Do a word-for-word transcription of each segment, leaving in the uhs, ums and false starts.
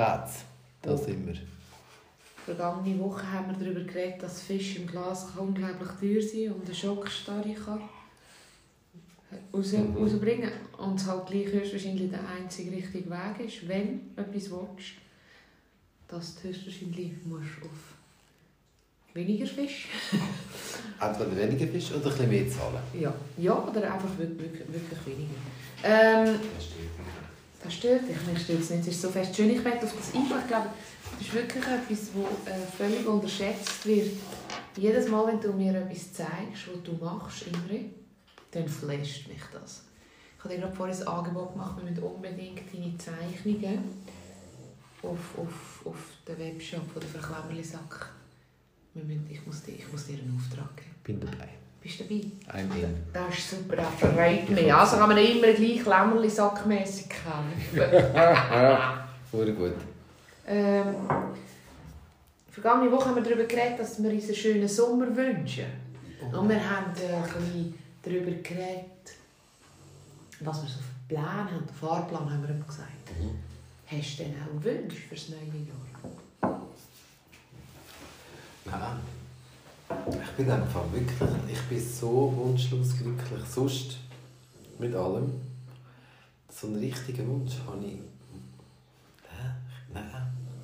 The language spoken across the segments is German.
Bats, da sind wir. Vergangene Woche haben wir darüber geredet, dass Fisch im Glas unglaublich teuer sind und eine Schockstarre kann raus, mhm. rausbringen kann. Und es halt gleich höchstwahrscheinlich der einzige richtige Weg ist, wenn du etwas willst, dass du höchstwahrscheinlich musst auf weniger Fisch. Entweder weniger Fisch oder ein bisschen mehr zahlen. Ja, ja oder einfach wirklich, wirklich weniger. Ähm, das stört dich, mich stört es nicht. Es ist so fest schön, ich werde auf das Einfluss. Ich glaube, das ist wirklich etwas, das äh, völlig unterschätzt wird. Jedes Mal, wenn du mir etwas zeigst, was du machst, Ingrid, dann flasht mich das. Ich habe dir gerade vorhin ein Angebot gemacht, wir müssen unbedingt deine Zeichnungen auf, auf, auf den Webshop von der Verklemmerli-Sack. Ich muss, dir, ich muss dir einen Auftrag geben. Bin dabei. Bist du dabei? I'm in. Das ist super, das freut mich. Also kann man immer gleich Lämmerli-Sackmässig kaufen. Wurde gut. Ähm, vergangene Woche haben wir darüber geredet, dass wir uns einen schönen Sommer wünschen. Oh. Und wir haben äh, ein bisschen darüber geredet, was wir so für Pläne haben. Den Fahrplan haben wir immer gesagt. Mhm. Hast du denn auch einen Wunsch für das neue Jahr? Nein, ich bin einfach wirklich, ich bin so wunschlos glücklich, sonst mit allem. So einen richtigen Wunsch habe ich, nein.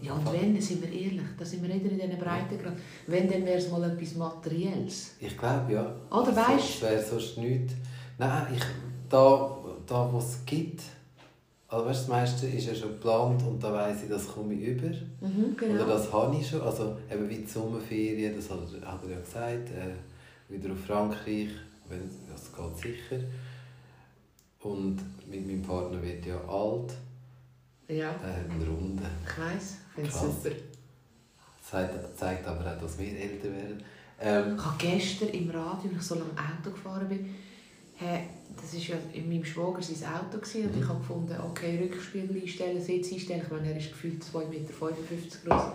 Ja und wenn, sind wir ehrlich, da sind wir wieder in diesen Breitengraden. Wenn, dann wäre es mal etwas Materielles. Ich glaube ja. Oder weißt du? Wäre sonst nichts. Nein, ich, da, da wo es gibt, also weißt, das meiste ist ja schon geplant und da weiss ich, das komme ich über. Mhm, genau. Oder das habe ich schon, also eben wie die Sommerferien, das hat er, hat er ja gesagt, äh, wieder auf Frankreich, wenn, das geht sicher. Und mit meinem Partner wird ja alt. Ja. Äh, eine Runde. Ich weiss, finde es super. Das zeigt aber auch, dass wir älter werden. Ähm, ich habe gestern im Radio, als ich so lange Auto gefahren bin, Hey, das war ja in meinem Schwager sein Auto gewesen, und ich habe gefunden, okay, Rückspiegel einstellen, Sitz einstellen, ich meine, er ist gefühlt zwei Komma fünfundfünfzig Meter groß.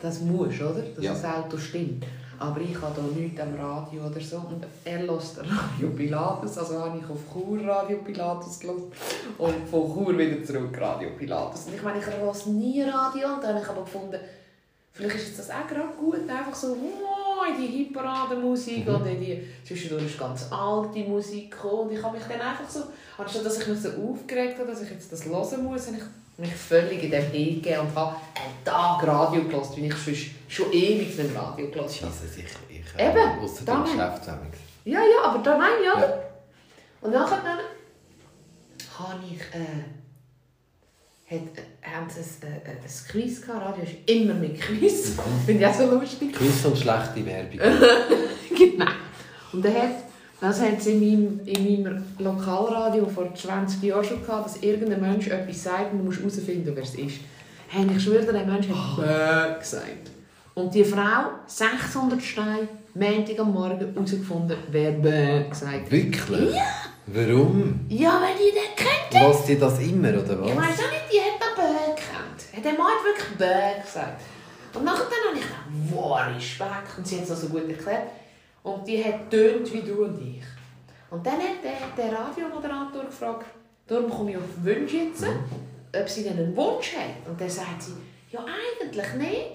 Das musst du, oder? Dass ja. Das Auto stimmt. Aber ich habe da nichts am Radio oder so. Und er hört Radio Pilatus, also habe ich auf Chur Radio Pilatus gehört und von Chur wieder zurück Radio Pilatus. Und ich meine, ich höre nie Radio, und dann habe ich aber gefunden, vielleicht ist das auch gerade gut, einfach so, in die Hip-Parade-Musik, mhm. und in die zwischendurch ganz alte Musik. Und ich habe mich dann einfach so, anstatt dass ich mich so aufgeregt habe, dass ich jetzt das hören muss, habe ich mich völlig in dem hingegeben und habe einen Tag Radio gehört, weil ich sonst schon ewig nicht Radio gehört habe. Also ich, ich, äh, eben, ausser dem Geschäftsweg. Ja, ja, aber da meine ich, oder? Ja. Und nachher dann habe ich, äh, hat, haben sie ein, ein, ein Quiz gehabt. Radio ist immer mit Quiz. Finde ich auch so lustig. Quiz und schlechte Werbung. Genau. Und der hat, das hat es in meinem, in meinem Lokalradio vor zwanzig Jahren schon gehabt, dass irgendein Mensch etwas sagt und man muss herausfinden, wer es ist. Hey, ich schwöre, der Mensch hat «Bäh» gesagt. Und die Frau, sechshundert Steine, Montag am Morgen herausgefunden, wer «Bäh» gesagt hat. Wirklich? Ja. Warum? Ja, weil die das kennt. Lässt die das immer, oder was? Ich weiss auch nicht, die hat da «Bäh» gekannt. Hat der Mann wirklich «Bäh» gesagt. Und nachher habe ich gedacht, wow, Respekt. Und sie hat es so also gut erklärt. Und die hat tönt wie du und ich. Und dann hat der, der Radiomoderator gefragt, darum komme ich auf Wünsche jetzt, ob sie denn einen Wunsch hat. Und dann sagt sie, ja eigentlich nicht,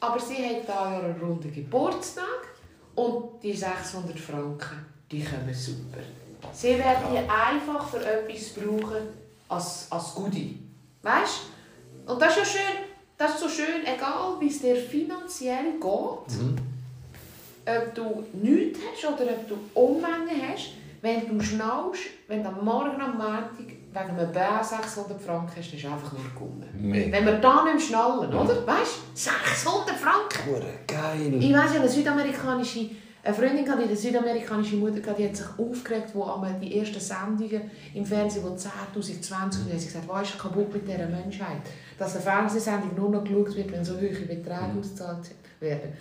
aber sie hat da ja einen runden Geburtstag und die sechshundert Franken, die kommen super. Sie werden die einfach für etwas brauchen als, als Goodie. Weißt du? Und das ist ja schön, das ist so schön, egal wie es dir finanziell geht, mhm. ob du nichts hast oder ob du Unmengen hast, wenn du schnaust, wenn du am Morgen am Montag wegen einem Bär sechshundert Franken hast, ist einfach nur gekommen. Wenn wir da nicht schnallen, mhm. oder? Weißt du? sechshundert Franken! Ure, geil! Ich weiss ja, eine südamerikanische Eine Freundin hatte eine südamerikanische Mutter, die hat sich aufgeregt, als die ersten Sendungen im Fernsehen, die zehntausend, zwanzigtausend, und hat gesagt, was ist kaputt mit dieser Menschheit? Dass eine Fernsehsendung nur noch geschaut wird, wenn so hohe Beträge mhm. ausgezahlt werden.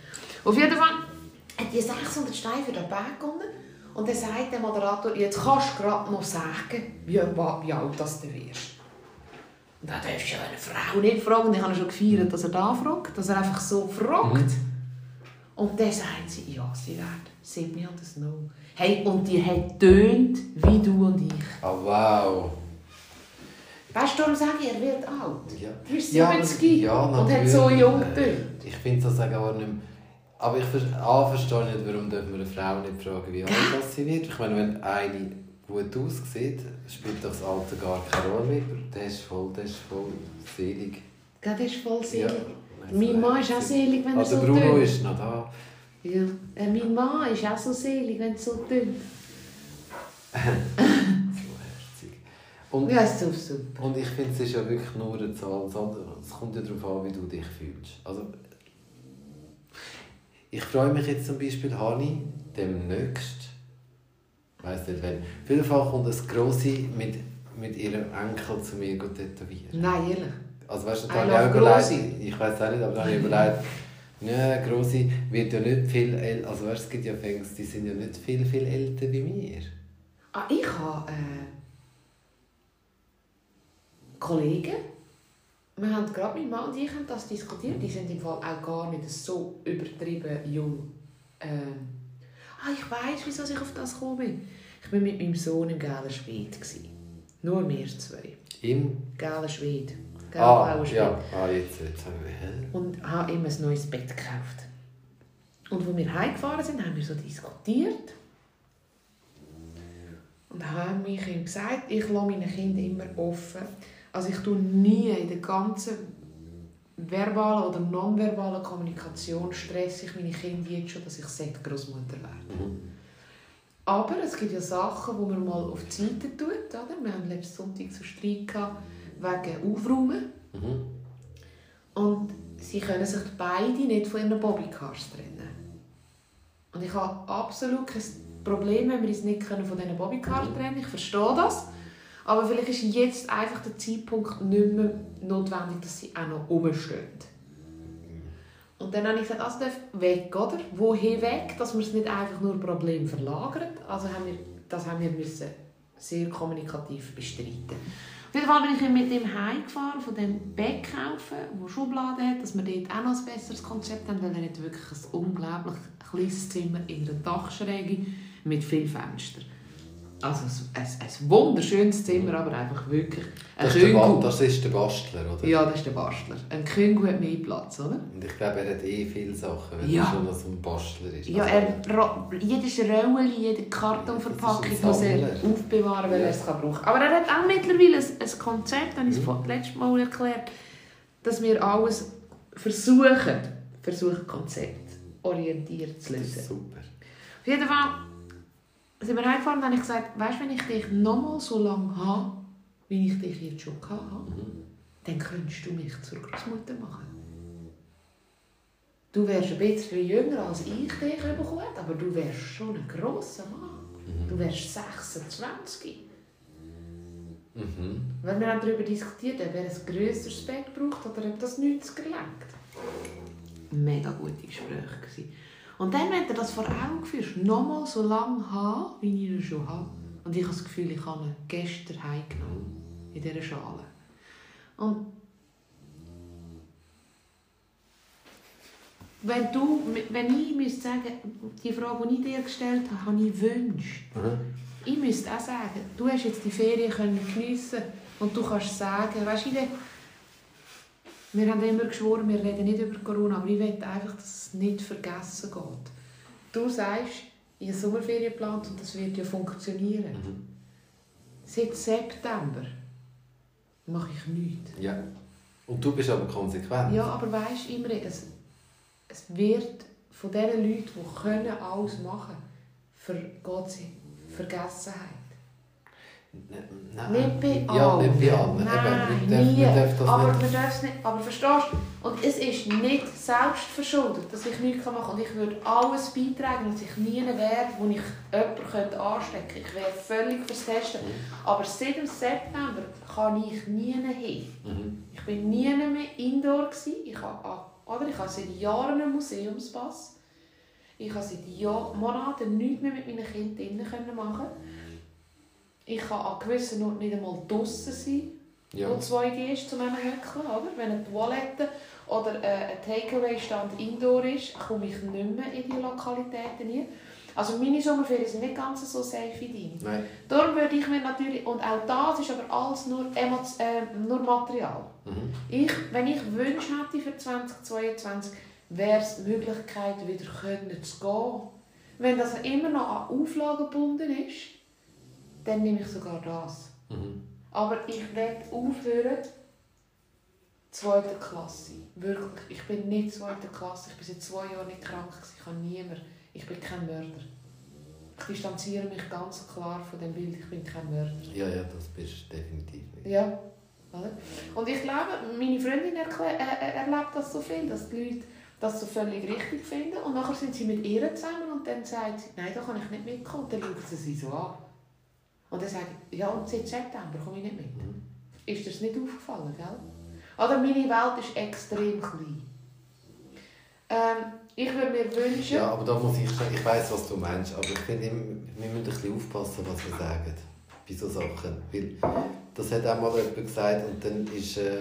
Auf jeden Fall hat die sechshundert Steine für den Bag gewonnen und dann sagt der Moderator, jetzt kannst du gerade noch sagen, wie alt das du wirst. Und dann darfst du ja eine Frau nicht fragen, und ich habe schon gefeiert, dass er da fragt, dass er einfach so fragt. Mhm. Und dann sagt sie, ja, sie werden. Sieht mir das noch. Hey, und die hat tönt wie du und ich. Oh, wow. Weißt du, darum sage ich, er wird alt. Ja. Du bist siebzig ja, ja, und hat so jung getönt. Ich finde das gar nicht mehr. Aber ich A, verstehe nicht, warum dürfen wir eine Frau nicht fragen, wie alt das sie wird. Ich meine, wenn eine gut aussieht, spielt das Alter gar keine Rolle mehr. Der ist voll, der ist voll selig. Ja, der ist voll selig. Ja, mein Mann ist auch selig, wenn er so tönt. Aber Bruno ist noch da. Ja, äh, mein Mann ist auch so selig, wenn er so tönt. Und, ja, ist super. Und ich finde, es ist ja wirklich nur eine Zahl. Es kommt ja darauf an, wie du dich fühlst. Also, ich freue mich jetzt zum Beispiel, Hani, demnächst, ich weiss nicht wann, auf jeden Fall kommt das Grossi mit, mit ihrem Enkel zu mir tätowieren. Nein, ehrlich? Also weißt du, da habe ich auch überlegt, ich weiss auch nicht, aber da habe ich überlegt, ja, Grossi wird ja nicht viel älter, also weißt, es gibt ja Fängs, die sind ja nicht viel, viel älter wie mir. Ah, ich habe... Äh Kollegen, wir haben gerade mit Mann und ich haben das diskutiert, die sind im Fall auch gar nicht so übertrieben jung. Ähm, ah, ich weiss, wieso ich auf das gekommen bin. Ich war mit meinem Sohn im Gellerschwed. Nur wir zwei. Im? Gellerschwed. Ah, ja. Ah, jetzt, jetzt haben wir. Und habe ihm ein neues Bett gekauft. Und als wir heimgefahren sind, haben wir so diskutiert. Und haben mich ihm gesagt, ich lasse meine Kinder immer offen. Also ich tue nie in der ganzen verbalen oder nonverbalen Kommunikation stress ich meine Kinder jetzt schon, dass ich selbst Großmutter werde. Aber es gibt ja Sachen, die man mal auf die Seite tut. Oder? Wir hatten letzten Sonntag so Streit gehabt, wegen Aufräumen. Mhm. Und sie können sich beide nicht von ihren Bobbycars trennen. Und ich habe absolut kein Problem, wenn wir uns nicht von diesen Bobbycars trennen. Ich verstehe das. Aber vielleicht ist jetzt einfach der Zeitpunkt nicht mehr notwendig, dass sie auch noch rumstehen. Und dann habe ich gesagt, das darf weg, oder? Woher weg, dass wir es nicht einfach nur Problem verlagern. Also haben wir, das haben wir müssen sehr kommunikativ bestreiten. Auf jeden Fall bin ich mit dem heimgefahren, von dem Bett kaufen, das Schubladen hat, dass wir dort auch noch ein besseres Konzept haben, weil er hat wirklich ein unglaublich kleines Zimmer in einer Dachschräge mit vielen Fenstern. Also ein, ein, ein wunderschönes Zimmer, aber einfach wirklich... Ein das, ist ba- das ist der Bastler, oder? Ja, das ist der Bastler. Ein Küngu hat mehr Platz, oder? Und ich glaube, er hat eh viele Sachen, wenn ja. er schon so ein Bastler ist. Ja, also, er ra- jedes Röllchen, jede Kartonverpackung muss er aufbewahren, weil ja. er es kann brauchen. Aber er hat auch mittlerweile ein, ein Konzept, das mhm. ich das letzte Mal erklärt, dass wir alles versuchen, versuchen Konzept orientiert zu lösen. Das ist super. Auf jeden Fall... Als wir heimgefahren habe ich gesagt, weißt, wenn ich dich nochmal so lange habe, wie ich dich jetzt schon hatte, dann könntest du mich zur Großmutter machen. Du wärst ein bisschen jünger als ich dich bekommen, aber du wärst schon ein grosser Mann. Du wärst sechsundzwanzig. Mhm. Weil wir haben darüber diskutiert, ob er ein grösseres Bett braucht oder ob das nichts gelenkt. Mega gute Gespräche. Und dann hat er das vor Augen geführt, nochmal so lange haben, wie ich ihn schon habe. Und ich habe das Gefühl, ich habe ihn gestern heimgenommen, in dieser Schale. Und wenn, du, wenn ich müsste sagen, die Frage, die ich dir gestellt habe, habe ich gewünscht. Mhm. Ich müsste auch sagen, du hast jetzt die Ferien geniessen können und du kannst sagen, weißt du, wir haben immer geschworen, wir reden nicht über Corona, aber ich möchte einfach, dass es nicht vergessen geht. Du sagst, ich habe Sommerferien geplant und das wird ja funktionieren. Mhm. Seit September mache ich nichts. Ja. Und du bist aber konsequent. Ja, aber weißt du, immer, es, es wird von den Leuten, die können alles machen können, vergeht sie Vergessenheit. Nein. Nicht bei allen. Ja, nicht bei allen. Nein, Eben, wir dürfen, wir das aber nicht. Wir nicht. Aber verstehst du? Und es ist nicht selbstverschuldet, dass ich nichts machen kann. Und ich würde alles beitragen, dass ich nie wäre, wo ich jemanden anstecken könnte. Ich wäre völlig fürs Testen. Aber seit dem September kann ich nie hin. Mhm. Ich war nie mehr indoor. Ich habe, oder? Ich habe seit Jahren einen Museumspass. Ich habe seit Jahr, Monaten nichts mehr mit meinen Kindern machen. Ich kann an gewissen Orten nicht einmal draussen sein, ja. wo zwei G ist, zusammen hückeln, oder? Wenn eine Toilette oder ein Takeaway-Stand indoor ist, komme ich nicht mehr in die Lokalitäten hin. Also meine Sommerferien sind nicht ganz so safe wie deine. Nein. Darum würde ich mir natürlich, und auch das ist aber alles nur, Emot- äh, nur Material. Mhm. Ich, wenn ich Wünsche hätte für zweitausendzweiundzwanzig, wäre es die Möglichkeit, wieder können zu gehen. Wenn das immer noch an Auflagen gebunden ist, dann nehme ich sogar das. Mhm. Aber ich werde aufhören, zweite Klasse. Wirklich, ich bin nicht zweite Klasse. Ich war seit zwei Jahren nicht krank. Ich habe niemanden. Ich bin kein Mörder. Ich distanziere mich ganz klar von dem Bild, ich bin kein Mörder. Ja, ja, das bist du definitiv nicht. Ja, oder? Und ich glaube, meine Freundin erklärt, äh, erlebt das so viel, dass die Leute das so völlig richtig finden. Und nachher sind sie mit ihr zusammen und dann sagt sie, nein, da kann ich nicht mitkommen. Und dann schaut sie sie so an. Und dann sagt sie, ja, und seit September komme ich nicht mit. Mhm. Ist dir das nicht aufgefallen, gell? Oder meine Welt ist extrem klein. Ähm, Ich würde mir wünschen... Ja, aber da muss ich... Ich weiss, was du meinst, aber ich finde, wir müssen ein bisschen aufpassen, was wir sagen bei solchen Sachen. Weil das hat auch mal jemand gesagt und dann ist... Äh,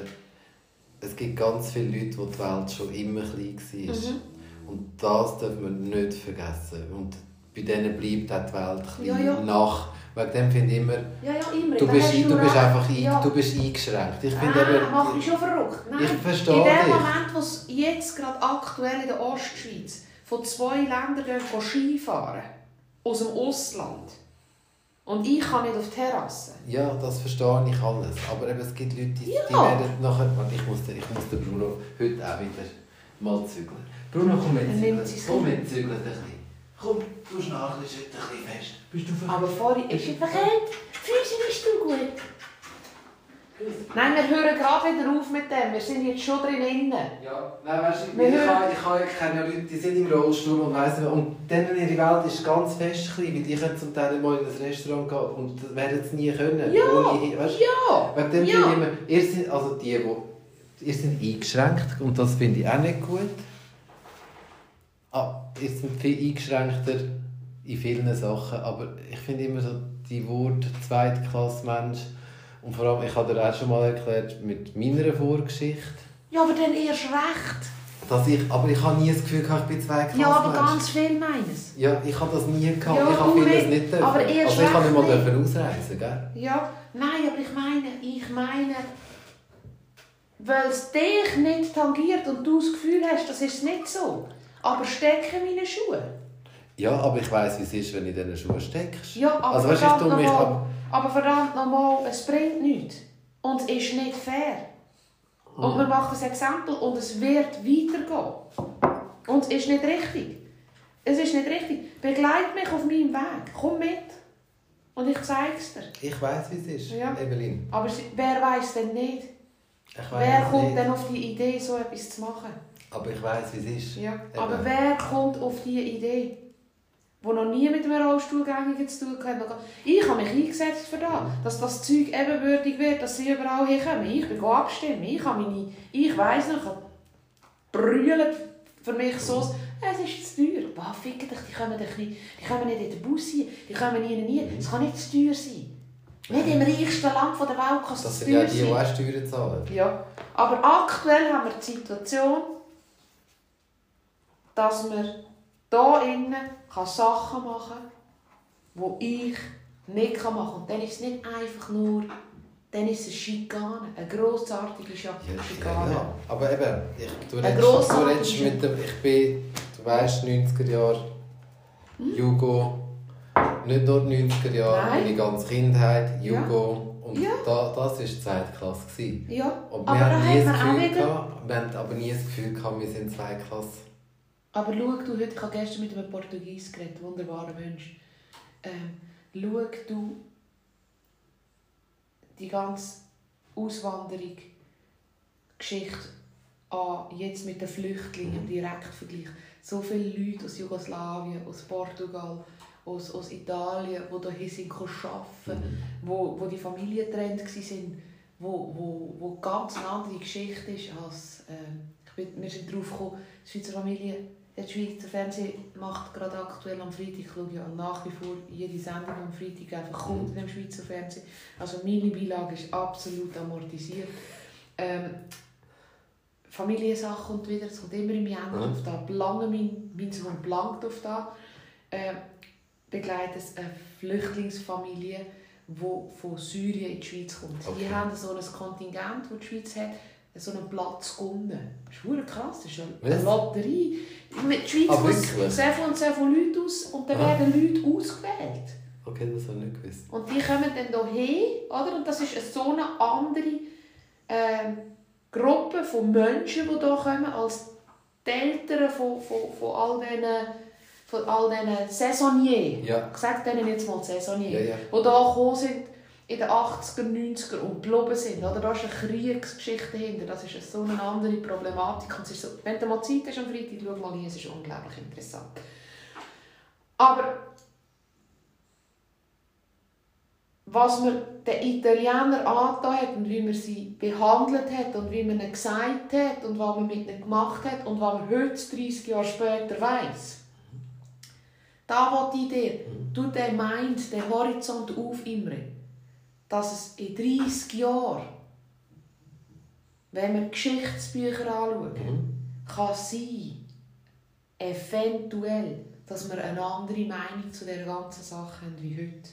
es gibt ganz viele Leute, wo die Welt schon immer klein war. Mhm. Und das darf man nicht vergessen. Und bei denen bleibt auch die Welt klein, ja, ja. Nach. Wegen dem finde ich immer... Ja, ja, immer. Du bist, du du bist einfach ein, ja. Du bist eingeschränkt. Ich finde ah, mach mich schon verrückt. Nein. Ich verstehe in dem Moment, wo es jetzt gerade aktuell in der Ostschweiz von zwei Ländern gehen Skifahren, aus dem Ausland, und ich kann nicht auf die Terrasse. Ja, das verstehe ich alles. Aber eben, es gibt Leute, die, ja. die werden nachher... Warte, ich muss den, ich muss den Bruno heute auch wieder mal zügeln. Bruno, komm mit, zügeln. Komm mit, zügeln ein bisschen. Komm, du schnarchst ein bisschen fest. Bist du verkehrt? Aber vorhin ist es verkehrt. Füße bist du gut. Nein, wir hören gerade wieder auf mit dem. Wir sind jetzt schon drin innen. Ja, nein, weißt du, wir ich, ich, ich kenne ja Leute, die sind im Rollstuhl und weiss nicht. Und denen ihre Welt ist ganz fest klein, weil ich könnte zum Teil mal in ein Restaurant gehen und werden es nie können. Ja, ich, weißt, ja. Wegen dem ja. Immer, ihr sind, also die, die, ihr sind eingeschränkt und das finde ich auch nicht gut. Ah, ihr seid viel eingeschränkter in vielen Sachen, aber ich finde immer so die Worte Zweitklasse-Mensch und vor allem, ich habe dir auch schon mal erklärt, mit meiner Vorgeschichte. Ja, aber dann erst recht. Dass ich, aber ich habe nie das Gefühl, ich bin Zweitklasse-Mensch. Ja, aber ganz viel meines. Ja, ich habe das nie gehabt, ja, ich habe vieles nicht dürfen. Aber erst also ich kann nicht mal dürfen ausreisen, gell? Ja, nein, aber ich meine, ich meine... Weil es dich nicht tangiert und du das Gefühl hast, das ist nicht so. Aber stecke meine Schuhe. Ja, aber ich weiss, wie es ist, wenn du in diesen Schuhen steckst. Ja, aber also, weißt, verdammt ich tue mich nochmal, ab... aber verdammt nochmal, es bringt nichts. Und es ist nicht fair. Hm. Und man macht ein Exempel und es wird weitergehen. Und es ist nicht richtig. Es ist nicht richtig. Begleite mich auf meinem Weg. Komm mit. Und ich zeige es dir. Ich weiss, wie es ist, ja. Evelyn. Aber wer weiss denn nicht? Ich weiss wer kommt nicht. Denn auf die Idee, so etwas zu machen? Aber ich weiss, wie es ist. Ja. Aber wer kommt auf diese Idee, die noch nie mit einem Rollstuhlgängigen zu tun hat? Ich habe mich eingesetzt für das, dass das Zeug ebenwürdig wird, dass sie überall hinkommen. Ich bin abstimmen. Ich habe meine... Ich weiss noch, ich habe brüllen für mich so, es ist zu teuer. Boah, fick dich, die kommen, doch nicht, die kommen nicht in den Bus hier, die kommen nie in nie. Es kann nicht zu teuer sein. Nicht im reichsten Land der Welt kann es zu teuer sein. Das sind ja die, die auch Steuern zahlen. Ja. Aber aktuell haben wir die Situation, dass man hier innen Sachen machen kann, die ich nicht machen kann. Und dann ist es nicht einfach nur, dann ist es eine Schikane, eine grossartige Schikane. Ja, ja. Aber eben, ich, du, redest, du redest mit dem, ich bin, du weißt, neunziger Jahre, hm? Jugo, nicht nur neunziger Jahre, nein. Meine ganze Kindheit, Jugo. Ja. Und ja. da, das war Zweitklasse. Ja, und wir aber haben nie das Gefühl gehabt, wir haben aber nie das Gefühl gehabt, wir sind Zweitklasse. Aber schau du, heute, ich habe gestern mit einem Portugies geredet, wunderbarer Mensch. Ähm, schau du die ganze Auswanderung-Geschichte an, jetzt mit den Flüchtlingen im Direktvergleich. So viele Leute aus Jugoslawien, aus Portugal, aus, aus Italien, die hier sind, arbeiten, mhm. wo, wo die Familien getrennt waren, wo, wo, wo ganz eine andere Geschichte ist als... Ähm, wir sind drauf gekommen, die Schweizer Familie... Der Schweizer Fernsehen macht gerade aktuell am Freitag, ich schaue ja nach wie vor jede Sendung am Freitag einfach kommt in dem Schweizer Fernsehen. Also meine Beilage ist absolut amortisiert. Ähm, Familiensache kommt wieder, es kommt immer im Januar auf da. Lange mein, mein Sohn blankt auf da. Ähm, begleitet eine Flüchtlingsfamilie, die von Syrien in die Schweiz kommt. Okay. Die haben so ein Kontingent, das die Schweiz hat, so einen Platz gewonnen. Das ist verdammt krass, das ist eine Lotterie. Die Schweiz ah, kommt sehr viele und sehr viele Leute aus und dann ah. werden Leute ausgewählt. Okay, das habe ich nicht gewusst. Und die kommen dann hierher, oder? Und das ist so eine andere äh, Gruppe von Menschen, die hier kommen, als die Eltern von, von, von all diesen... von all diesen Saisonniers, ja. ich sage denen jetzt mal Saisonniers, ja, ja. die hier gekommen sind in den achtziger, neunziger und geblieben sind. Oder? Da ist eine Kriegsgeschichte hinter, das ist so eine andere Problematik. Und es ist so, wenn du mal Zeit hast am Freitag, schau mal hin, es ist unglaublich interessant. Aber was man den Italienern angetan hat und wie man sie behandelt hat und wie man ihnen gesagt hat und was man mit ihnen gemacht hat und was man heute, dreissig Jahre später, weiss, da wollte ich dir, du den Mind, den Horizont aufimre, dass es in dreissig Jahren, wenn wir Geschichtsbücher anschauen, kann sein, eventuell, dass wir eine andere Meinung zu dieser ganzen Sache haben wie heute.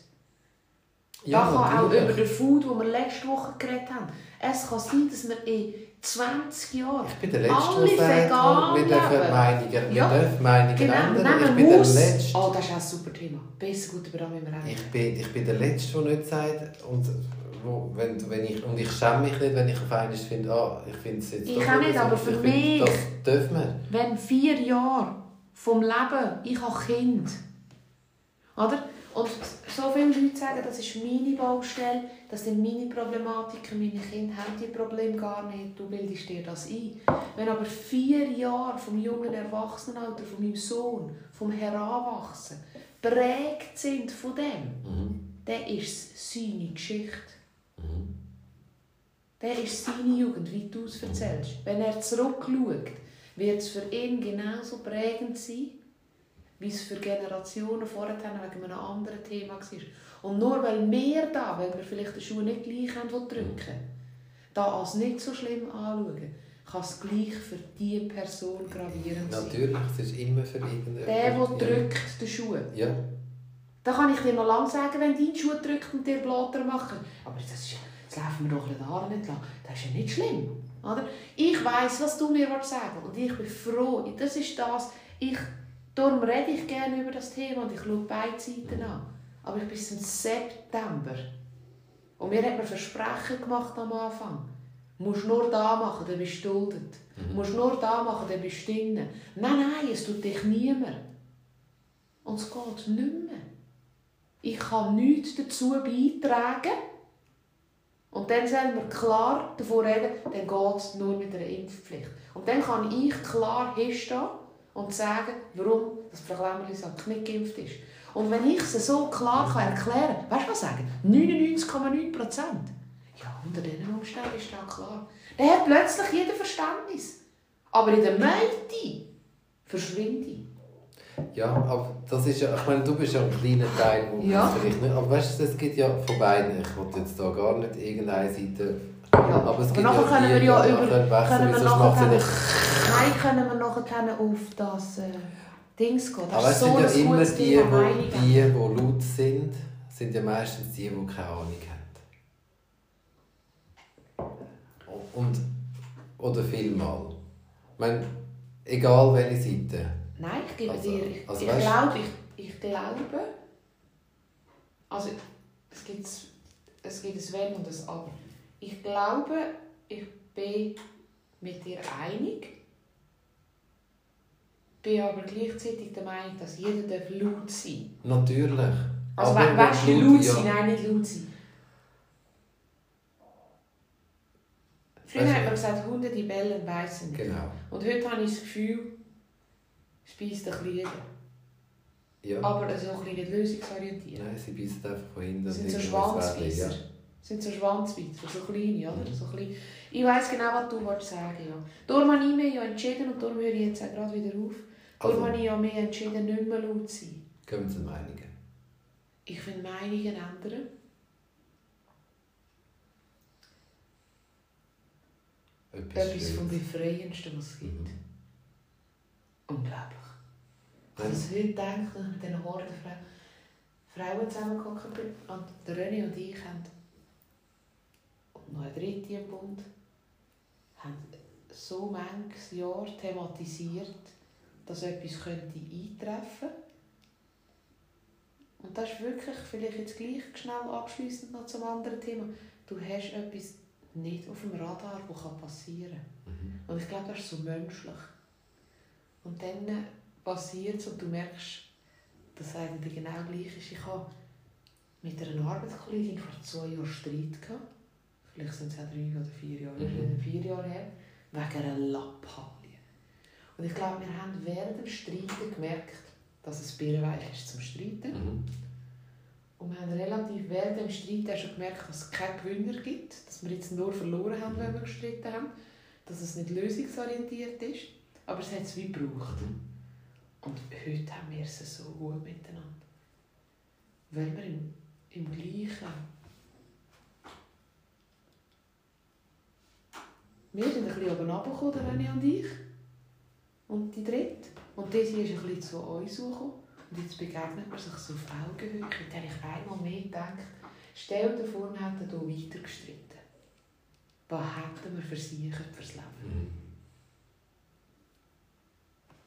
Ja, da kann auch über den Food, den wir letzte Woche geredet haben, es kann sein, dass wir in zwanzig Jahre. Ich bin der Letzte, alle vegan leben. Wir dürfen Meinungen, ja. Meinungen genau. ändern. Ich bin der Letzte. Oh, das ist auch ein super Thema. Besser gut über das müssen wir reden. Ich bin, ich bin der Letzte, der nicht sagt. Und, wo, wenn, wenn ich, und ich schäme mich nicht, wenn ich auf einmal finde, ah, ich finde es jetzt. Ich kann nicht, aber für mich, das dürfen wir. Wenn vier Jahre vom Leben, ich habe Kind. Oder? Und so viele Leute sagen, das ist meine Baustelle, das sind meine Problematiken, meine Kinder haben die Probleme gar nicht, du bildest dir das ein. Wenn aber vier Jahre vom jungen Erwachsenenalter, von meinem Sohn, vom Heranwachsen, prägt sind von dem, mhm. dann ist es seine Geschichte. Mhm. Dann ist es seine Jugend, wie du es erzählst. Wenn er zurückschaut, wird es für ihn genauso prägend sein, wie es für Generationen vorher wegen einem anderen Thema war. Und nur weil wir da, wenn wir vielleicht die Schuhe nicht gleich haben, drücken, da als nicht so schlimm anschauen, kann es gleich für diese Person gravierend sein. Natürlich, es ist immer für irgendjemanden. Der, der drückt den Schuh. Ja. Da kann ich dir noch lange sagen, wenn dein Schuh drückt und dir Blatter machen. Aber das, ist, das laufen wir doch den Haaren nicht lang. Das ist ja nicht schlimm. Oder? Ich weiss, was du mir sagen willst. Und ich bin froh. Das ist das, ich... Darum rede ich gerne über das Thema und ich schaue beide Seiten an. Aber ich bin bis im September. Und mir hat man Versprechen gemacht am Anfang. Du musst nur da machen, dann bist du duldet. Du musst nur da machen, dann bist du drinnen. Nein, nein, es tut dich niemand. Und es geht nicht mehr. Ich kann nichts dazu beitragen. Und dann sollen wir klar davon reden, dann geht es nur mit einer Impfpflicht. Und dann kann ich klar hinstehen und sagen, warum das Frau Klemmerli-Sack nicht geimpft ist. Und wenn ich es so klar erklären kann, weißt du was sagen? neunundneunzig Komma neun Prozent. Ja, unter diesen Umständen ist das klar. Dann hat plötzlich jeder Verständnis. Aber in der Mitte verschwindet ich. Ja, aber das ist ja, ich meine, du bist ja ein kleiner Teil, wo ja. man vielleicht nicht, aber weißt du, es gibt ja von beiden, ich wollte jetzt da gar nicht irgendeine Seite. Ja. Aber es gibt aber ja können wir ja über... Können wir nachher nicht... Nein, können wir nachher auf das äh, Dings gehen. Das aber es so sind ja immer die, die, die, die laut sind, sind ja meistens die, die keine Ahnung haben. Und, oder vielmal. Ich meine, egal welche Seite. Nein, ich gebe also, dir... Ich, also ich, glaube, ich, ich glaube... Also, es gibt, es gibt ein Wenn und ein Aber. Ich glaube, ich bin mit dir einig, bin aber gleichzeitig der Meinung, dass jeder laut sein darf. Natürlich. Also weißt du, laut sein, ja. nein, nicht laut sein. Früher weißt, hat man gesagt, Hunde, die bellen, beißen nicht. Genau. Und heute habe ich das Gefühl, speist ein bisschen. Ja. Aber so ein bisschen lösungsorientiert. Nein, sie beißen einfach von hinten. Sie sind so Schwanzbeisser. Sind so Schwanzweizer, so kleine, oder? So klein. Ich weiss genau, was du wolltest sagen, ja. Darum habe ich mich ja entschieden, und darum höre ich jetzt auch gerade wieder auf, darum also, habe ich ja mich entschieden, nicht mehr laut zu sein. Kommen Sie Meinungen? Ich finde Meinungen ändern. Etwas, Etwas vom Befreiendsten, was es gibt. Mhm. Unglaublich. Ich kann das heute denken, mit diesen Hordenfrauen. Frauen zusammengekommen bin. Und der René und ich haben, und noch eine dritte im Bund, haben so manches Jahr thematisiert, dass etwas könnte eintreffen. Und das ist wirklich, vielleicht jetzt gleich schnell abschliessend noch zum anderen Thema, du hast etwas nicht auf dem Radar, das passieren kann. Mhm. Und ich glaube, das ist so menschlich. Und dann passiert es und du merkst, dass es eigentlich genau gleich ist. Ich habe mit einer Arbeitskollegin vor zwei Jahren Streit gehabt. Vielleicht sind es auch drei oder vier Jahre, mhm. vier Jahre her, wegen einer Lappalie. Und ich glaube, wir haben während dem Streiten gemerkt, dass es birrenweich ist zum Streiten. Mhm. Und wir haben relativ während dem Streit schon gemerkt, dass es keinen Gewinner gibt, dass wir jetzt nur verloren haben, wenn wir gestritten haben, dass es nicht lösungsorientiert ist, aber es hat es wie gebraucht. Und heute haben wir es so gut miteinander. Weil wir im, im Gleichen... Wir sind ein bisschen oben runtergekommen, René und ich. Und die Dritte. Und diese ist ein bisschen zu uns gekommen. Und jetzt begegnet man sich so auf Augenhöhe. Da habe ich einmal mehr gedacht, stell dir vor, wir hätten hier weiter gestritten. Was hätten wir versichert fürs Leben?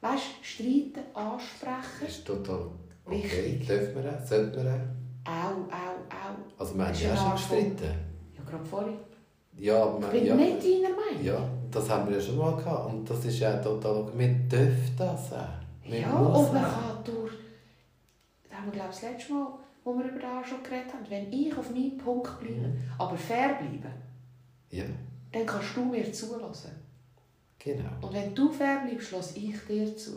Weißt du, streiten, ansprechen. Das ist total okay. Wichtig. Dürfen wir das? Sollten wir das? Auch, auch, auch. Also, wir haben ja schon gestritten. Von... Ja, gerade vorhin. Ja, ich bin ja, nicht deiner Meinung. Ja, das haben wir ja schon mal gehabt. Und das ist ja total. Wir dürfen das auch. Wir ja, und man kann durch. Das haben wir, glaube ich, das letzte Mal, wo wir über das schon geredet haben. Wenn ich auf meinem Punkt bleibe, mhm. aber fair bleibe, ja. dann kannst du mir zuhören. Genau. Und wenn du fair bleibst, lasse ich dir zu.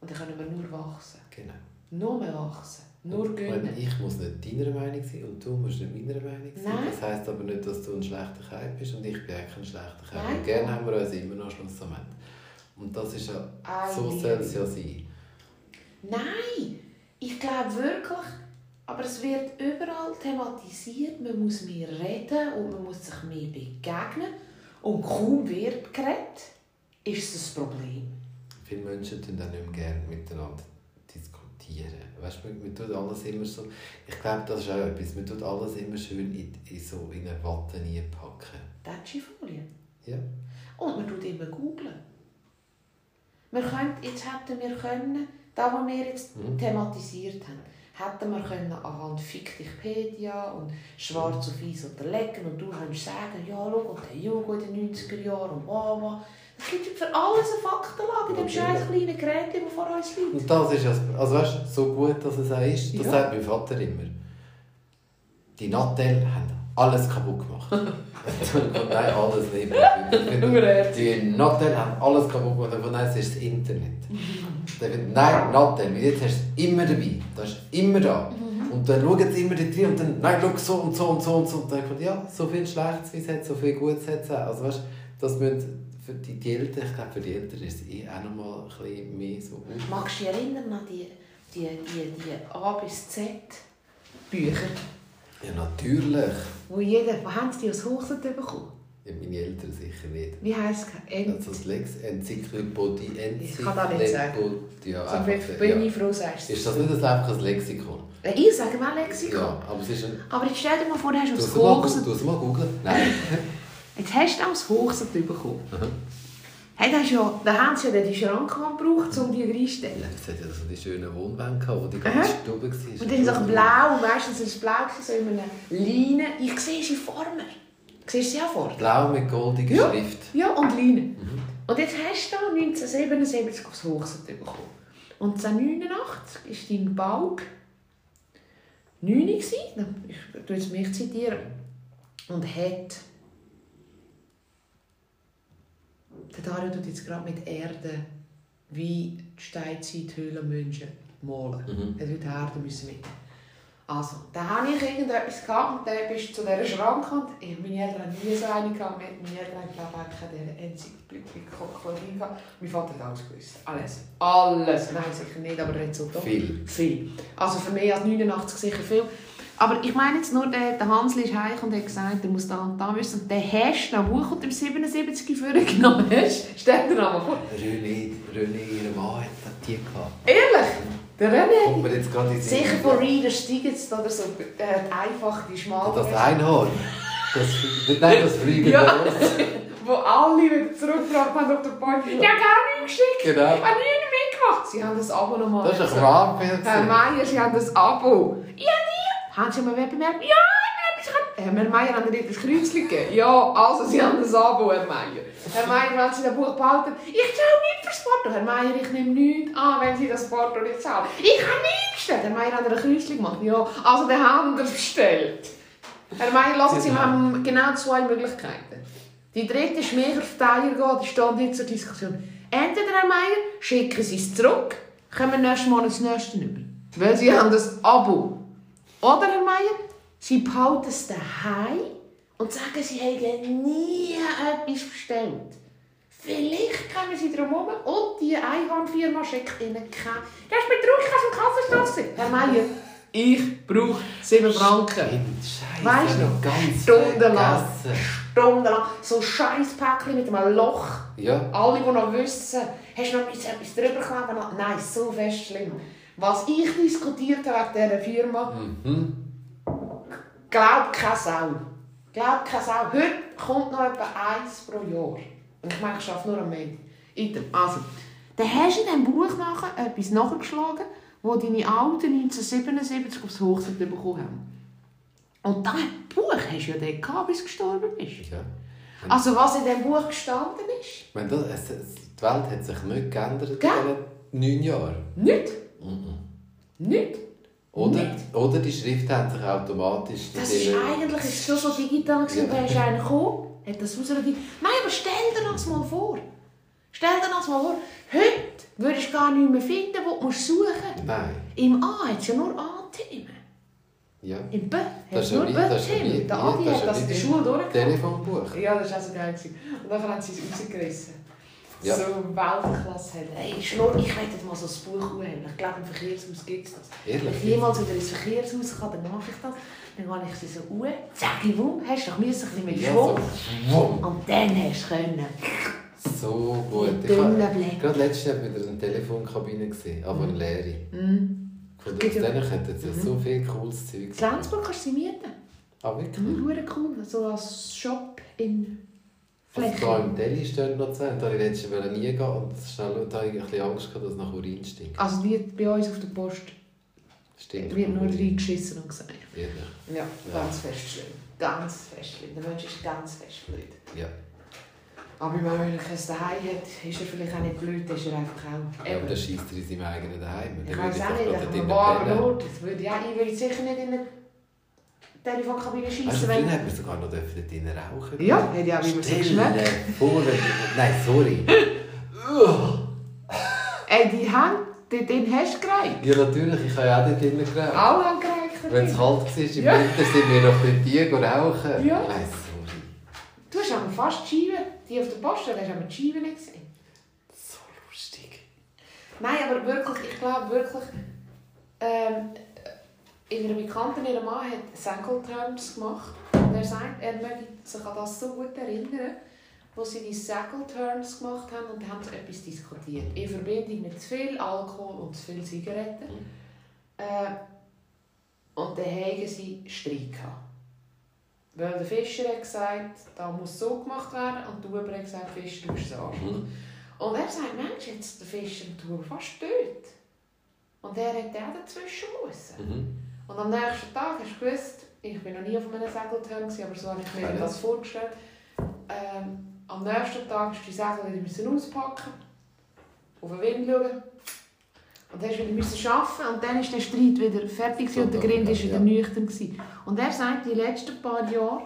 Und dann können wir nur wachsen. Genau. Nur mehr wachsen. Nur gönnen. Ich muss nicht deiner Meinung sein und du musst nicht meiner Meinung sein. Nein. Das heisst aber nicht, dass du ein schlechter Kerl bist und ich bin auch kein schlechter Kerl. Und gerne haben wir uns immer noch Schlussmoment. Und das ist ja... Ay, so soll es ja sein. Nein! Ich glaube wirklich, aber es wird überall thematisiert, man muss mehr reden und man muss sich mehr begegnen. Und kaum wird geredet, ist es ein Problem. Viele Menschen tun dann nicht mehr gerne miteinander diskutieren. Weißt, man, man tut alles immer so, ich glaube, das ist auch etwas, man tut alles immer schön in, in, so in eine Watte packen. Tätschifolie? Ja. Und man tut immer googeln. Wir könnten, jetzt hätten wir können, das, was wir jetzt mhm. thematisiert haben, hätten wir können anhand Wikipedia und schwarz auf weiß unterlegen und du kannst sagen, ja, schau, der Jugo in den neunziger Jahren und Mama. Es gibt für alles eine Faktenlage in dem scheiß kleinen Gerät, das vor uns liegt. Und das ist, also weißt, so gut, dass es auch ist, das ja. sagt mein Vater immer. Die Nattel haben alles kaputt gemacht. Nein, alles nicht. Die Nattel haben alles kaputt gemacht. Von daher ist das Internet. Nein, Nattel, jetzt hast du es immer dabei. Das ist immer da. Und dann schauen sie immer die drin und dann, nein, schau so und so und so und so. Und dann denkt man, ja, so viel Schlechtes wie es hat, so viel Gutes hat es auch. Also weißt, das müssen für die, die Eltern, ich glaube, für die Eltern ist es eh auch noch mal ein bisschen mehr so. Magst du dich erinnern an die, die, die, die A bis Z Bücher? Ja, natürlich. Wo jeder, wo haben sie die aus Hochzeit bekommen? Ja, meine Eltern sicher nicht. Wie heisst es? Ent- also das Lex Enzyklopädie. Ich kann das nicht sagen. Ja, zum Beispiel, bin ja. ich froh, sagst du. Ist das nicht einfach ein Lexikon? Ich sage mal Lexikon. Ja, aber es ist ein... Aber jetzt stell dir mal vor, du hast aus Hochzeit... Du hast mal googeln. Nein. Jetzt hast du das Hochset bekommen. Hey, das ja, da haben sie ja die Schranke gebraucht, um die reinzustellen. Ja, das hat ja so die schönen Wohnwände gehabt, wo die ganze Stube war. Und dann so blau, meistens ist es blau, so in einer Leine. Ich sehe sie vor mir. Siehst du sie auch vor? Blau mit goldiger ja. Schrift. Ja, und Leine. Mhm. Und jetzt hast du da neunzehnhundertsiebenundsiebzig das Hochset bekommen. Und neunzehnhundertneunundachtzig ist dein Balg neun. Ich zitiere jetzt mich. Zitieren. Und hat... Der Dario tut jetzt gerade mit Erde wie die Steinzeit-Höhlenmenschen malen. Mhm. Er wird Erde müssen mit. Also, da habe ich irgendetwas gehabt und dann bist du zu dieser Schranke und ich, meine Eltern haben nie so eine gehabt. Meine Eltern haben, glaube ich, keine Enzyklopädie gehabt. Mein Vater hat alles gewusst. Alles. Alles. Nein, sicher nicht, aber er hat so doch. Viel. Viel. Also für mich als neunundachtzig sicher viel. Aber ich meine jetzt nur, der, der Hansli ist heim und hat gesagt, er muss da und da müssen. Und der hast du, wo du im siebenundsiebzig vorher genommen hast, steht dir nochmal vor. René, René, ihre Mann hat das die gehabt. Ehrlich? Der Römer? Jetzt gerade sicher von Reader Stiegitz oder so. Er hat einfach die schmale... Das Einhorn? Das, nein, das Fliegen. Ja, wo alle wieder zurückgebracht haben auf den Park. Ich habe gar nichts geschickt. Genau. Ich habe nie mitgemacht. Sie haben das Abo nochmal. Das ist ein Kramfilz. Herr Meier, Sie haben das Abo. Ich habe nie. Haben Sie mal wer bemerkt? Ja, ich habe etwas... Herr Meier, haben Sie etwas Kreuzchen gegeben? Ja, also Sie haben das Abo, Herr Meier. Herr Meier, wenn Sie das Buch behalten, ich zahle nicht fürs Porto. Herr Meier, ich nehme nichts an, wenn Sie das Porto nicht zahlen. Ich habe nichts bestellt. Herr Meier hat ein Kreuzchen gemacht. Ja, also der Handel bestellt. Herr Meier, lassen Sie, wir haben genau zwei Möglichkeiten. Die dritte ist mehr auf Teier gehen, die steht nicht zur Diskussion. Entweder, Herr Meier, schicken Sie es zurück, können wir nächstes Mal ins nächste nicht mehr. Weil Sie haben das Abo. Oder, Herr Meier, Sie behalten es daheim und sagen, Sie hätten nie etwas bestellt. Vielleicht kommen Sie drum herum und die Einhornfirma schickt Ihnen keinen. Das ist bedrückt aus dem Kaffeestrasse. Herr Meier, ich brauche sieben Franken. Scheiße, weißt du, ganz stundenlang. Stundenlang. So ein scheiß Päckchen mit einem Loch. Ja. Alle, die noch wissen, hast du noch etwas drüber geklebt? Nein, so fest schlimm. Was ich diskutiert habe wegen dieser Firma, mhm. Glaub keine Sau. Glaub keine Sau. Heute kommt noch etwa eins pro Jahr. Und ich meine, ich arbeite nur am Medien. Also, dann hast du in diesem Buch nachher etwas nachgeschlagen, wo deine Alten neunzehnhundertsiebenundsiebzig aufs Hochzeit bekommen haben. Und das Buch hast du ja dann gehabt, bis du gestorben bist. Ja. Also was in diesem Buch gestanden ist? Wenn das, es, es, die Welt hat sich nicht geändert, gell? In neun Jahren. Nicht? Mhm. Nicht? Oder, nicht. Oder die Schrift hat sich automatisch... Das ist eigentlich ist schon so digital gewesen. Ja. Da ist einer gekommen, hat das rausgegeben. Nein, aber stell dir das mal vor. Stell dir das mal vor. Heute würdest du gar nichts mehr finden, wo du suchen musst. Nein. Im A hat es ja nur A-Themen. Ja. Im B hat es nur B-Themen. Der Adi hat das in der Schule durchgebracht. Telefonbuch. Ja, das war auch so geil. Und dann haben sie es rausgerissen. Ja. So Weltklasse. Hey, Schnurr, ich werde mal so ein Buch holen. Ich glaube, im Verkehrshaus gibt es das. Ehrlich? Wenn ich jemals wieder ins Verkehrshaus kann, dann mache ich das. Dann gehe ich sie so holen. Zack, wumm. Hast du doch ein bisschen mit Schwung. Ja, so. Und dann hast du können. So gut. Ich habe gerade letztens wieder eine Telefonkabine gesehen, aber eine leere. Mhm. Von denen könnten sie mhm. so viel cooles Zeug sein. Flensburg kannst du sie mieten. Ah, wirklich? Mhm. Cool. So als Shop in Fläche. Also da im Deli stehen noch zwei. Da wollte ich letztens nie gehen und schnell, da hatte ich ein bisschen Angst, dass nach Urin stinkt. Also die bei uns auf der Post stinkt wird nur reingeschissen und gesagt. Ehrlich? Ja, ganz ja. fest schlimm. Ganz fest schlimm. Der Mensch ist ganz fest blöd. Ja. Aber wenn ich es daheim hat, ist er vielleicht auch nicht blöd, ist er einfach auch. Ja, aber dann schießt er in seinem eigenen daheim. Ich weiß auch nicht, an einem warmen Ort. Ja, ich würde sicher nicht in eine Telefonkabine schiessen. Also, dann hätten wir sogar noch drinnen rauchen dürfen. Ja, hätte ich auch immer so geschmeckt. Vor, nein, sorry. Ey, die haben dort drin hast du gereicht. Ja, natürlich, ich habe ja auch dort drin gereicht. Alle haben gereicht. Wenn es kalt war, im ja. Winter sind wir noch ein bisschen rauchen. Ja. Nein, sorry. Du hast aber fast die Scheibe. Die auf der Post, da hast du aber die Scheibe nicht gesehen. So lustig. Nein, aber wirklich, ich glaube wirklich, ähm, in einer Bekannten, ihr Mann hat Single Terms gemacht. Und er sagt, er möchte sich an das so gut erinnern, wo sie die Single Terms gemacht haben und haben so etwas diskutiert. In Verbindung mit zu viel Alkohol und zu viel Zigaretten. Mhm. Äh, und dann haben sie Streit gehabt. Weil der Fischer hat gesagt, da muss so gemacht werden und der Huber hat gesagt, Fischer, du musst es anfangen. Und er sagt, Mensch, jetzt der Fischer und der Huber fast tot. Und er hat auch dazwischen müssen. Mhm. Und am nächsten Tag hast du gewusst, ich war noch nie auf einem Segeltörn, aber so habe ich mir ja. das vorgestellt. Ähm, am nächsten Tag musst du die Segel wieder auspacken, auf den Wind schauen. Und dann musste ich wieder arbeiten und dann war der Streit wieder fertig und der Grind war wieder nüchtern. Und er sagt, die letzten paar Jahre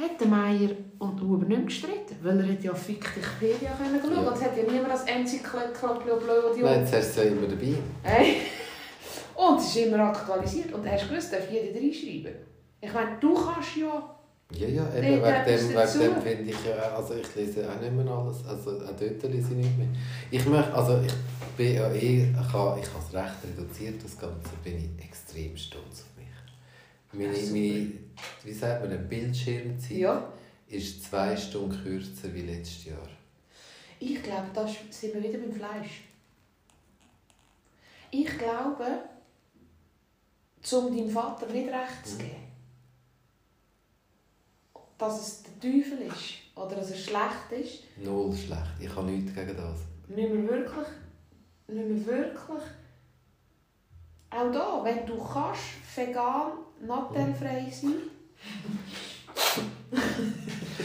hat der Meier und der Huber nicht mehr gestritten, weil er ja auf Wikipedia schauen konnte. Ja. Und es hat ja niemand als Enzyklopädie. Nein, jetzt hast du ja immer dabei. Hey. Und es ist immer aktualisiert. Und hast du gewusst, darf jeder reinschreiben. Ich meine, du kannst ja... Ja, ja, eben, wegen dem, wegen dem finde ich ja, also ich lese auch nicht mehr alles, also auch dort lese ich nicht mehr. Ich möchte, also ich bin ja eh, ich habe es recht reduziert, das Ganze, bin ich extrem stolz auf mich. Meine, ja, meine wie sagt man, eine Bildschirmzeit ja. ist zwei Stunden kürzer wie letztes Jahr. Ich glaube, da sind wir wieder beim Fleisch. ich glaube, um deinem Vater nicht recht zu geben, dass es der Teufel ist oder dass es schlecht ist. Null schlecht, ich habe nichts gegen das. Müssen wir wirklich, müssen wir wirklich auch da, wenn du kannst, vegan, natternfrei sein.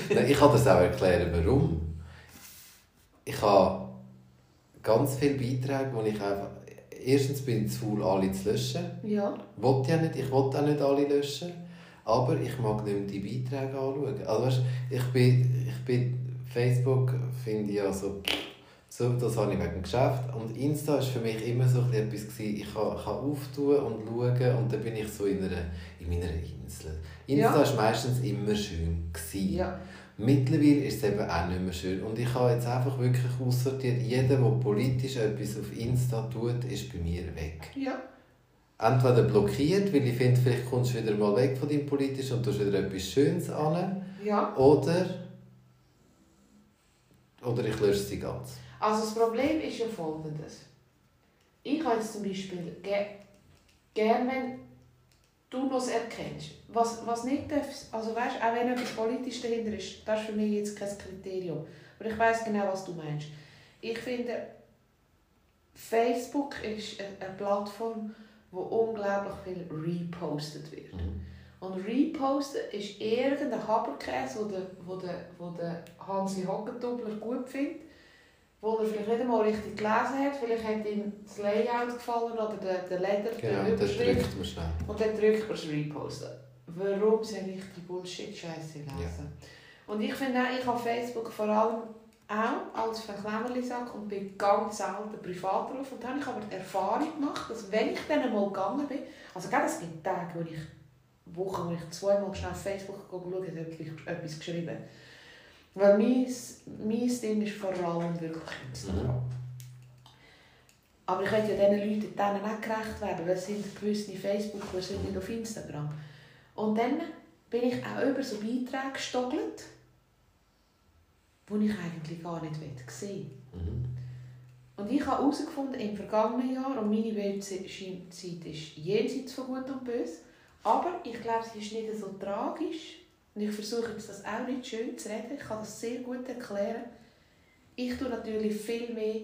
Nein, ich kann das auch erklären, warum. Ich habe ganz viele Beiträge, wo ich einfach... Erstens bin ich zu faul, alle zu löschen. Ja. Wollt ja nicht, ich wollte auch nicht alle löschen. Aber ich mag nicht mehr die Beiträge anschauen. Also weißt, ich bin, ich bin... Facebook finde ich ja so... So, das habe ich wegen dem Geschäft. Und Insta war für mich immer so etwas, ich kann, kann auftun und schauen und dann bin ich so in, einer, in meiner Insel. Insta war ja. meistens immer schön. Ja. Mittlerweile ist es eben auch nicht mehr schön. Und ich habe jetzt einfach wirklich aussortiert, jeder, der politisch etwas auf Insta tut, ist bei mir weg. Ja. Entweder blockiert, weil ich finde, vielleicht kommst du wieder mal weg von deinem Politischen und tust wieder etwas Schönes an. Ja. Oder, oder ich lösche sie ganz. Also das Problem ist ja folgendes. Ich habe jetzt zum Beispiel ge- gern, wenn du das erkennst. Was, was nicht darfst, also weißt, auch wenn etwas politisch dahinter ist, das ist für mich jetzt kein Kriterium. Aber ich weiss genau, was du meinst. Ich finde, Facebook ist eine Plattform, wo unglaublich viel repostet wird. Mhm. Und reposten ist irgendein Haberkäse, den der, wo der, wo der Hansi Hockentubbler gut findet. Wo er vielleicht nicht einmal richtig gelesen hat, vielleicht hat ihm das Layout gefallen oder der, der Leder, genau, der Überschrift. Und dann drückt man es reposten. Warum soll ich die Bullshit-Scheiße lesen? Ja. Und ich finde auch, ich habe Facebook vor allem auch als Verklemmerli-Sack und bin ganz selten privat drauf. Und dann habe ich aber die Erfahrung gemacht, dass wenn ich dann einmal gegangen bin, also gerade es gibt Tage, wo ich Wochen, wo ich zweimal schnell auf Facebook schaue, habe ich etwas geschrieben. Weil mein, mein Ding ist vor allem wirklich Instagram. Aber ich möchte ja diesen Leuten denen auch gerecht werden, weil es sind gewisse Facebook, die sind nicht auf Instagram. Und dann bin ich auch über so Beiträge gestogelt, die ich eigentlich gar nicht sehen will. Mhm. Und ich habe herausgefunden, im vergangenen Jahr, und meine Website ist jenseits von Gut und Böse, aber ich glaube, sie ist nicht so tragisch. Und ich versuche jetzt das auch nicht schön zu reden, ich kann das sehr gut erklären. Ich tue natürlich viel mehr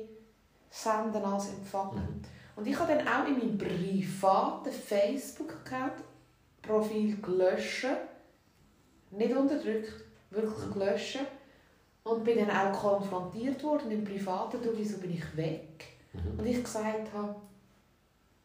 senden als empfangen. Und ich habe dann auch in meinem privaten Facebook-Account Profil gelöscht, nicht unterdrückt, wirklich gelöscht. Und bin dann auch konfrontiert worden im Privaten, du, wieso bin ich weg? Und ich gesagt habe,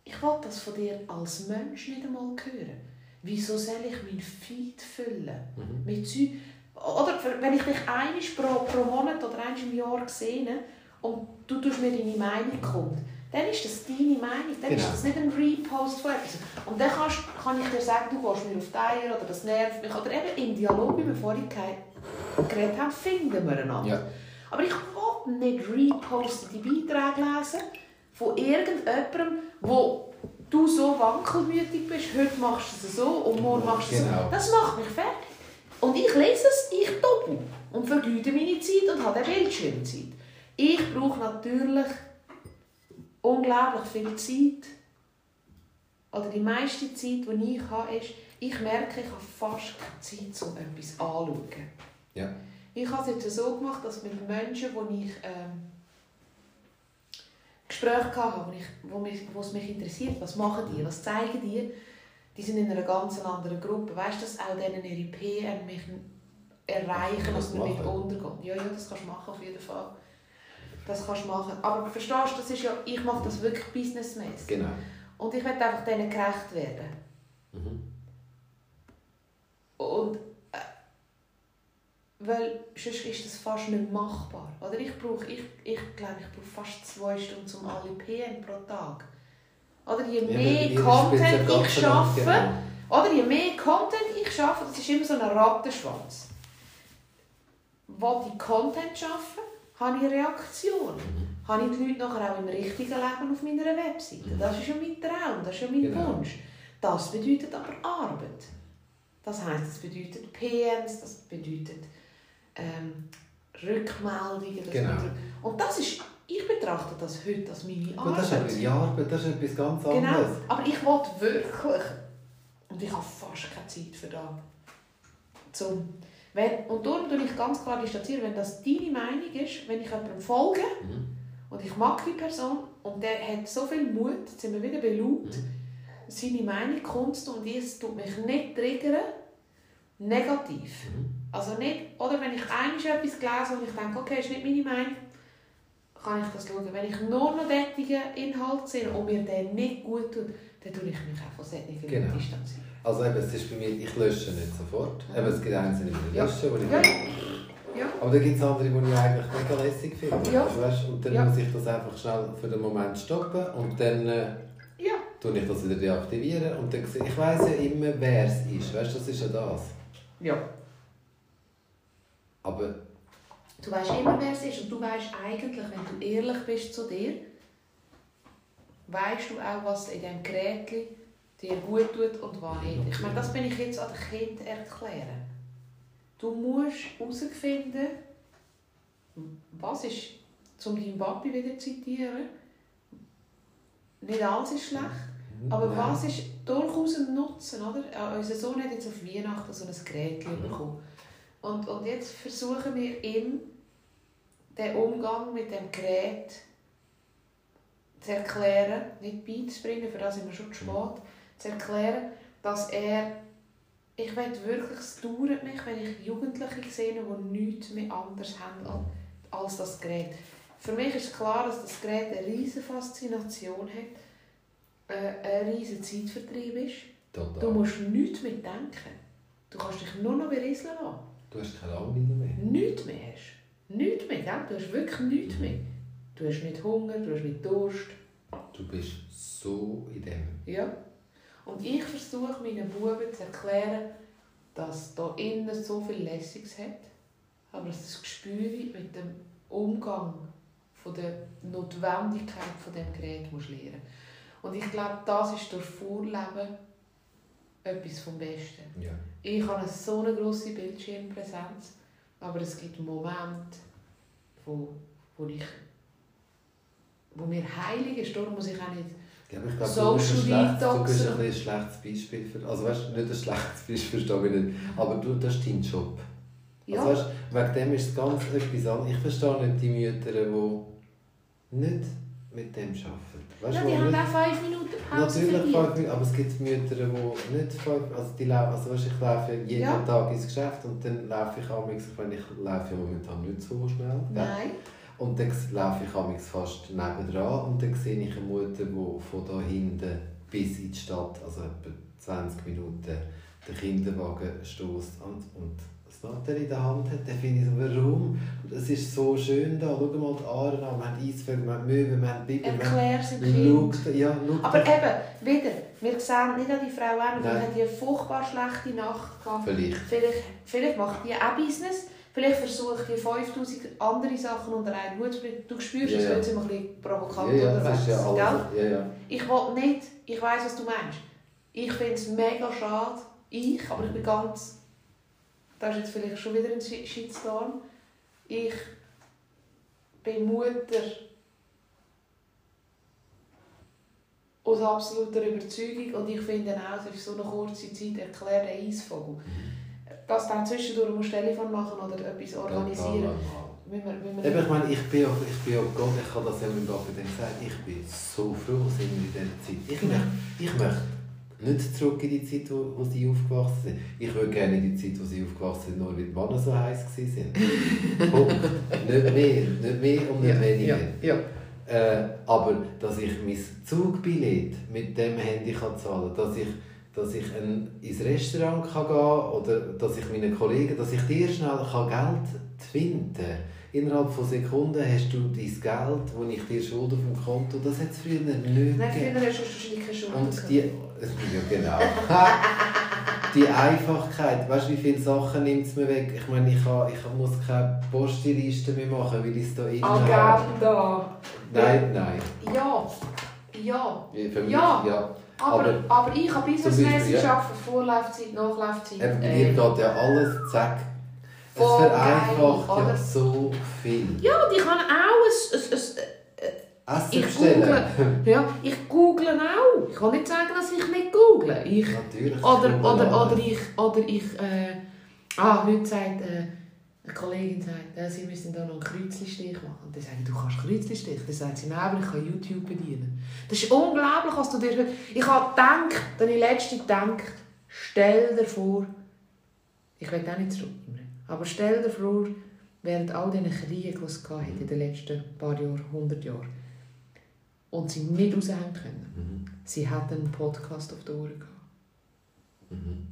ich will das von dir als Mensch nicht einmal hören. Wieso soll ich meinen Feed füllen? Mhm. Mit Zü- oder wenn ich dich einmal pro, pro Monat oder einmal im Jahr sehe und du tust mir deine Meinung kommt, dann ist das deine Meinung, dann genau. ist das nicht ein Repost von etwas. Und dann kannst, kann ich dir sagen, du gehst mir auf die Eier oder das nervt mich. Oder eben im Dialog, wie wir vorhin geredet haben, finden wir einander. Ja. Aber ich will nicht repostete Beiträge lesen von irgendjemandem, der du so wankelmütig bist, heute machst du es so und morgen machst du es genau. so. Das macht mich fertig. Und ich lese es, ich doppel und vergeude meine Zeit und habe eine Bildschirmzeit. Ich brauche natürlich unglaublich viel Zeit. Oder die meiste Zeit, die ich habe, ist, ich merke, ich habe fast keine Zeit, um etwas anzuschauen. Ja. Ich habe es jetzt so gemacht, dass mit Menschen, die ich... Ähm, Gespräche hatte, wo, mich, wo es mich interessiert, was machen die, was zeigen die, die sind in einer ganz anderen Gruppe. Weißt du, dass auch denen ihre P M mich erreichen, dass man nicht untergeht? Ja, ja, das kannst du machen, auf jeden Fall. Das kannst du machen. Aber verstehst du, das ist ja, ich mache das wirklich businessmäßig. Genau. Und ich möchte einfach denen gerecht werden. Mhm. Und äh, weil sonst ist das fast nicht machbar. Oder ich brauche, ich, ich glaube, ich brauche fast zwei Stunden zum alle P M pro Tag. Oder je mehr ja, Content ich schaffe, genau. oder je mehr Content ich schaffe, das ist immer so ein Rattenschwanz. Wo ich Content schaffe, habe ich Reaktionen. Mhm. Habe ich die Leute nachher auch im richtigen Leben auf meiner Webseite. Mhm. Das ist ja mein Traum, das ist ja mein genau. Wunsch. Das bedeutet aber Arbeit. Das heisst, das bedeutet P Ms, das bedeutet Ähm, Rückmeldungen. Das genau. Und das ist Ich betrachte das heute als meine Arbeit. Das ist etwas, Arbeit, das ist etwas ganz anderes. Genau, aber ich will wirklich, und ich habe fast keine Zeit für das. Wenn, und darum tue ich ganz klar distanzieren, wenn das deine Meinung ist, wenn ich jemandem folge, mhm. und ich mag die Person, und der hat so viel Mut, jetzt sind wir wieder bei Laut, mhm. seine Meinung kommt und es tut mich nicht triggern, negativ. Mhm. Also nicht, oder wenn ich einmal etwas lese und ich denke, okay, das ist nicht meine Meinung, kann ich das schauen. Wenn ich nur noch solche Inhalte sehe und mir den nicht gut tut, dann tue ich mich auch von solchen genau. distanzieren. Also eben, es ist bei mir, ich lösche nicht sofort. Eben, es gibt einzelne, die ja. löschen, die ich ja. Ja. Aber dann gibt es andere, die ich eigentlich mega lässig finde. Ja. Weißt, und dann ja. muss ich das einfach schnell für den Moment stoppen und dann äh, ja. tue ich das wieder deaktivieren. Und dann, ich weiss ja immer, wer es ist. Weißt, das ist ja das. Ja. Aber du weißt immer, wer es ist, und du weißt eigentlich, wenn du ehrlich bist zu dir, weißt du auch, was in diesem Gerät dir gut tut und was nicht. Ich meine, das bin ich jetzt an den Kindern erklären. Du musst herausfinden, was ist, um deinen Papi wieder zu zitieren, nicht alles ist schlecht, aber Nein. was ist durchaus ein Nutzen, oder? Unser Sohn hat jetzt auf Weihnachten so ein Gerät bekommen. Und, und jetzt versuchen wir ihm, den Umgang mit dem Gerät zu erklären, nicht beizubringen, für das sind wir schon zu spät, zu erklären, dass er, ich will wirklich, es dauert mich, wenn ich Jugendliche sehe, die nichts mehr anders haben als das Gerät. Für mich ist klar, dass das Gerät eine riesige Faszination hat, ein riesiger Zeitvertrieb ist. Total. Du musst nichts mehr denken. Du kannst dich nur noch berieseln lassen. Du hast keine Langeweile mehr. Nichts mehr hast du. Nichts mehr, gell? Du hast wirklich nichts mehr. Du hast nicht Hunger, du hast nicht Durst. Du bist so in dem. Ja. Und ich versuche meinen Buben zu erklären, dass da innen so viel Lässiges hat, aber dass das Gespür mit dem Umgang von der Notwendigkeit von dem Gerät musst lernen. Und ich glaube, das ist durch Vorleben etwas vom Besten. Ja. Ich habe so eine grosse Bildschirmpräsenz, aber es gibt Momente, wo, wo, ich, wo mir heilig ist. Darum muss ich auch nicht ja, ich glaube, Social Detoxen. Du bist ein, ein schlechtes Beispiel. Für, also weißt, nicht ein schlechtes Beispiel, verstehe ich nicht. Aber du, das ist dein Job. Ja. Also, weißt, wegen dem ist es ganz etwas anderes. Ich verstehe nicht die Mütter, die nicht mit dem arbeiten. Weißt, ja, die haben auch fünf Minuten Pause. Natürlich fünf Minuten, aber es gibt Mütter, die nicht fünf also die laufen, also weißt, ich laufe jeden ja. Tag ins Geschäft und dann laufe ich auch, wenn ich laufe momentan nicht so schnell. Nein. Ja. Und dann laufe ich auch fast nebendran und dann sehe ich eine Mutter, die von da hinten bis in die Stadt, also etwa zwanzig Minuten, den Kinderwagen stößt und, und das Natter in der Hand hat, dann finde ich so, warum? Es ist so schön da, schau mal die Aare an, wir haben Eisvögel, wir haben Möwen, wir haben Biber, erklär's dem Kind. Ja, aber eben, wieder, wir sehen nicht an die Frau an, weil die eine furchtbar schlechte Nacht gehabt. Vielleicht. vielleicht. Vielleicht macht die auch Business, vielleicht versucht die fünftausend andere Sachen unter einen Hut zu bringen. Du spürst, es yeah. wird immer ein bisschen provokant yeah, unterwegs. Ja, alles, yeah, yeah. Ich will nicht, ich weiss, was du meinst. Ich finde es mega schade, ich, aber ich bin ganz... Das ist jetzt vielleicht schon wieder ein Shitstorm. Ich bin Mutter aus absoluter Überzeugung und ich finde auch, es ist so eine kurze Zeit erklärt ein Eisvogel. Dass dann zwischendurch musst du ein Telefon machen oder etwas organisieren. Wenn wir, wenn wir Eben, ich meine, ich bin auch, ich bin auch Gott, ich habe das ja meinem Papa gesagt, ich bin so froh, dass wir in dieser Zeit ich möchte, ich möchte nicht zurück in die Zeit, wo, wo sie aufgewachsen sind. Ich würde gerne in die Zeit, wo sie aufgewachsen sind, nur weil die Männer so heiß waren. Punkt. Nicht mehr, nicht mehr und nicht ja, weniger. Ja, ja. Äh, aber dass ich mein Zugbillett mit dem Handy kann zahlen kann, dass ich, dass ich ein, ins Restaurant kann gehen kann oder dass ich meinen Kollegen, dass ich dir schnell kann Geld finden kann. Innerhalb von Sekunden hast du dein Geld, das ich dir schulde vom Konto. Das hat es früher nicht gegeben. Nein, früher hast du wahrscheinlich keine Schulden. Und die, ja, genau. Die Einfachkeit. Weißt du, wie viele Sachen nimmt es mir weg? Ich meine, ich, kann, ich muss keine Postliste mehr machen, weil ich es hier innen habe. Agenda. Nein, nein. Ja. Ja. Für mich, ja. ja. Aber, aber, aber ich habe businessmäßig ja. arbeiten, Vorlaufzeit, Nachlaufzeit. Äh, mir geht ja alles zack. Es vereinfacht geil, ja so viel. Ja, und ich habe auch ein, ein, ein, Ich google, ja, ich google auch. Ich kann nicht sagen, dass ich nicht google. Ich, Natürlich. Oder, oder, oder ich... Oder ich äh, ah, heute sagt äh, eine Kollegin, sagt, äh, sie müssen da noch einen Kreuzlistich machen. Und dann sagen sie, du kannst Kreuzlistich. Dann sagt sie, nein, aber ich kann YouTube bedienen. Das ist unglaublich, was du dir hörst. Ich habe gedacht, dann in letzter gedacht, stell dir vor, ich will auch nicht zurück, aber stell dir vor, während all diesen Kriegen, die es gab in den letzten paar Jahren, hundert Jahren, und sie nicht raushängen können. Mhm. Sie hatten einen Podcast auf den Ohren gehabt. Mhm.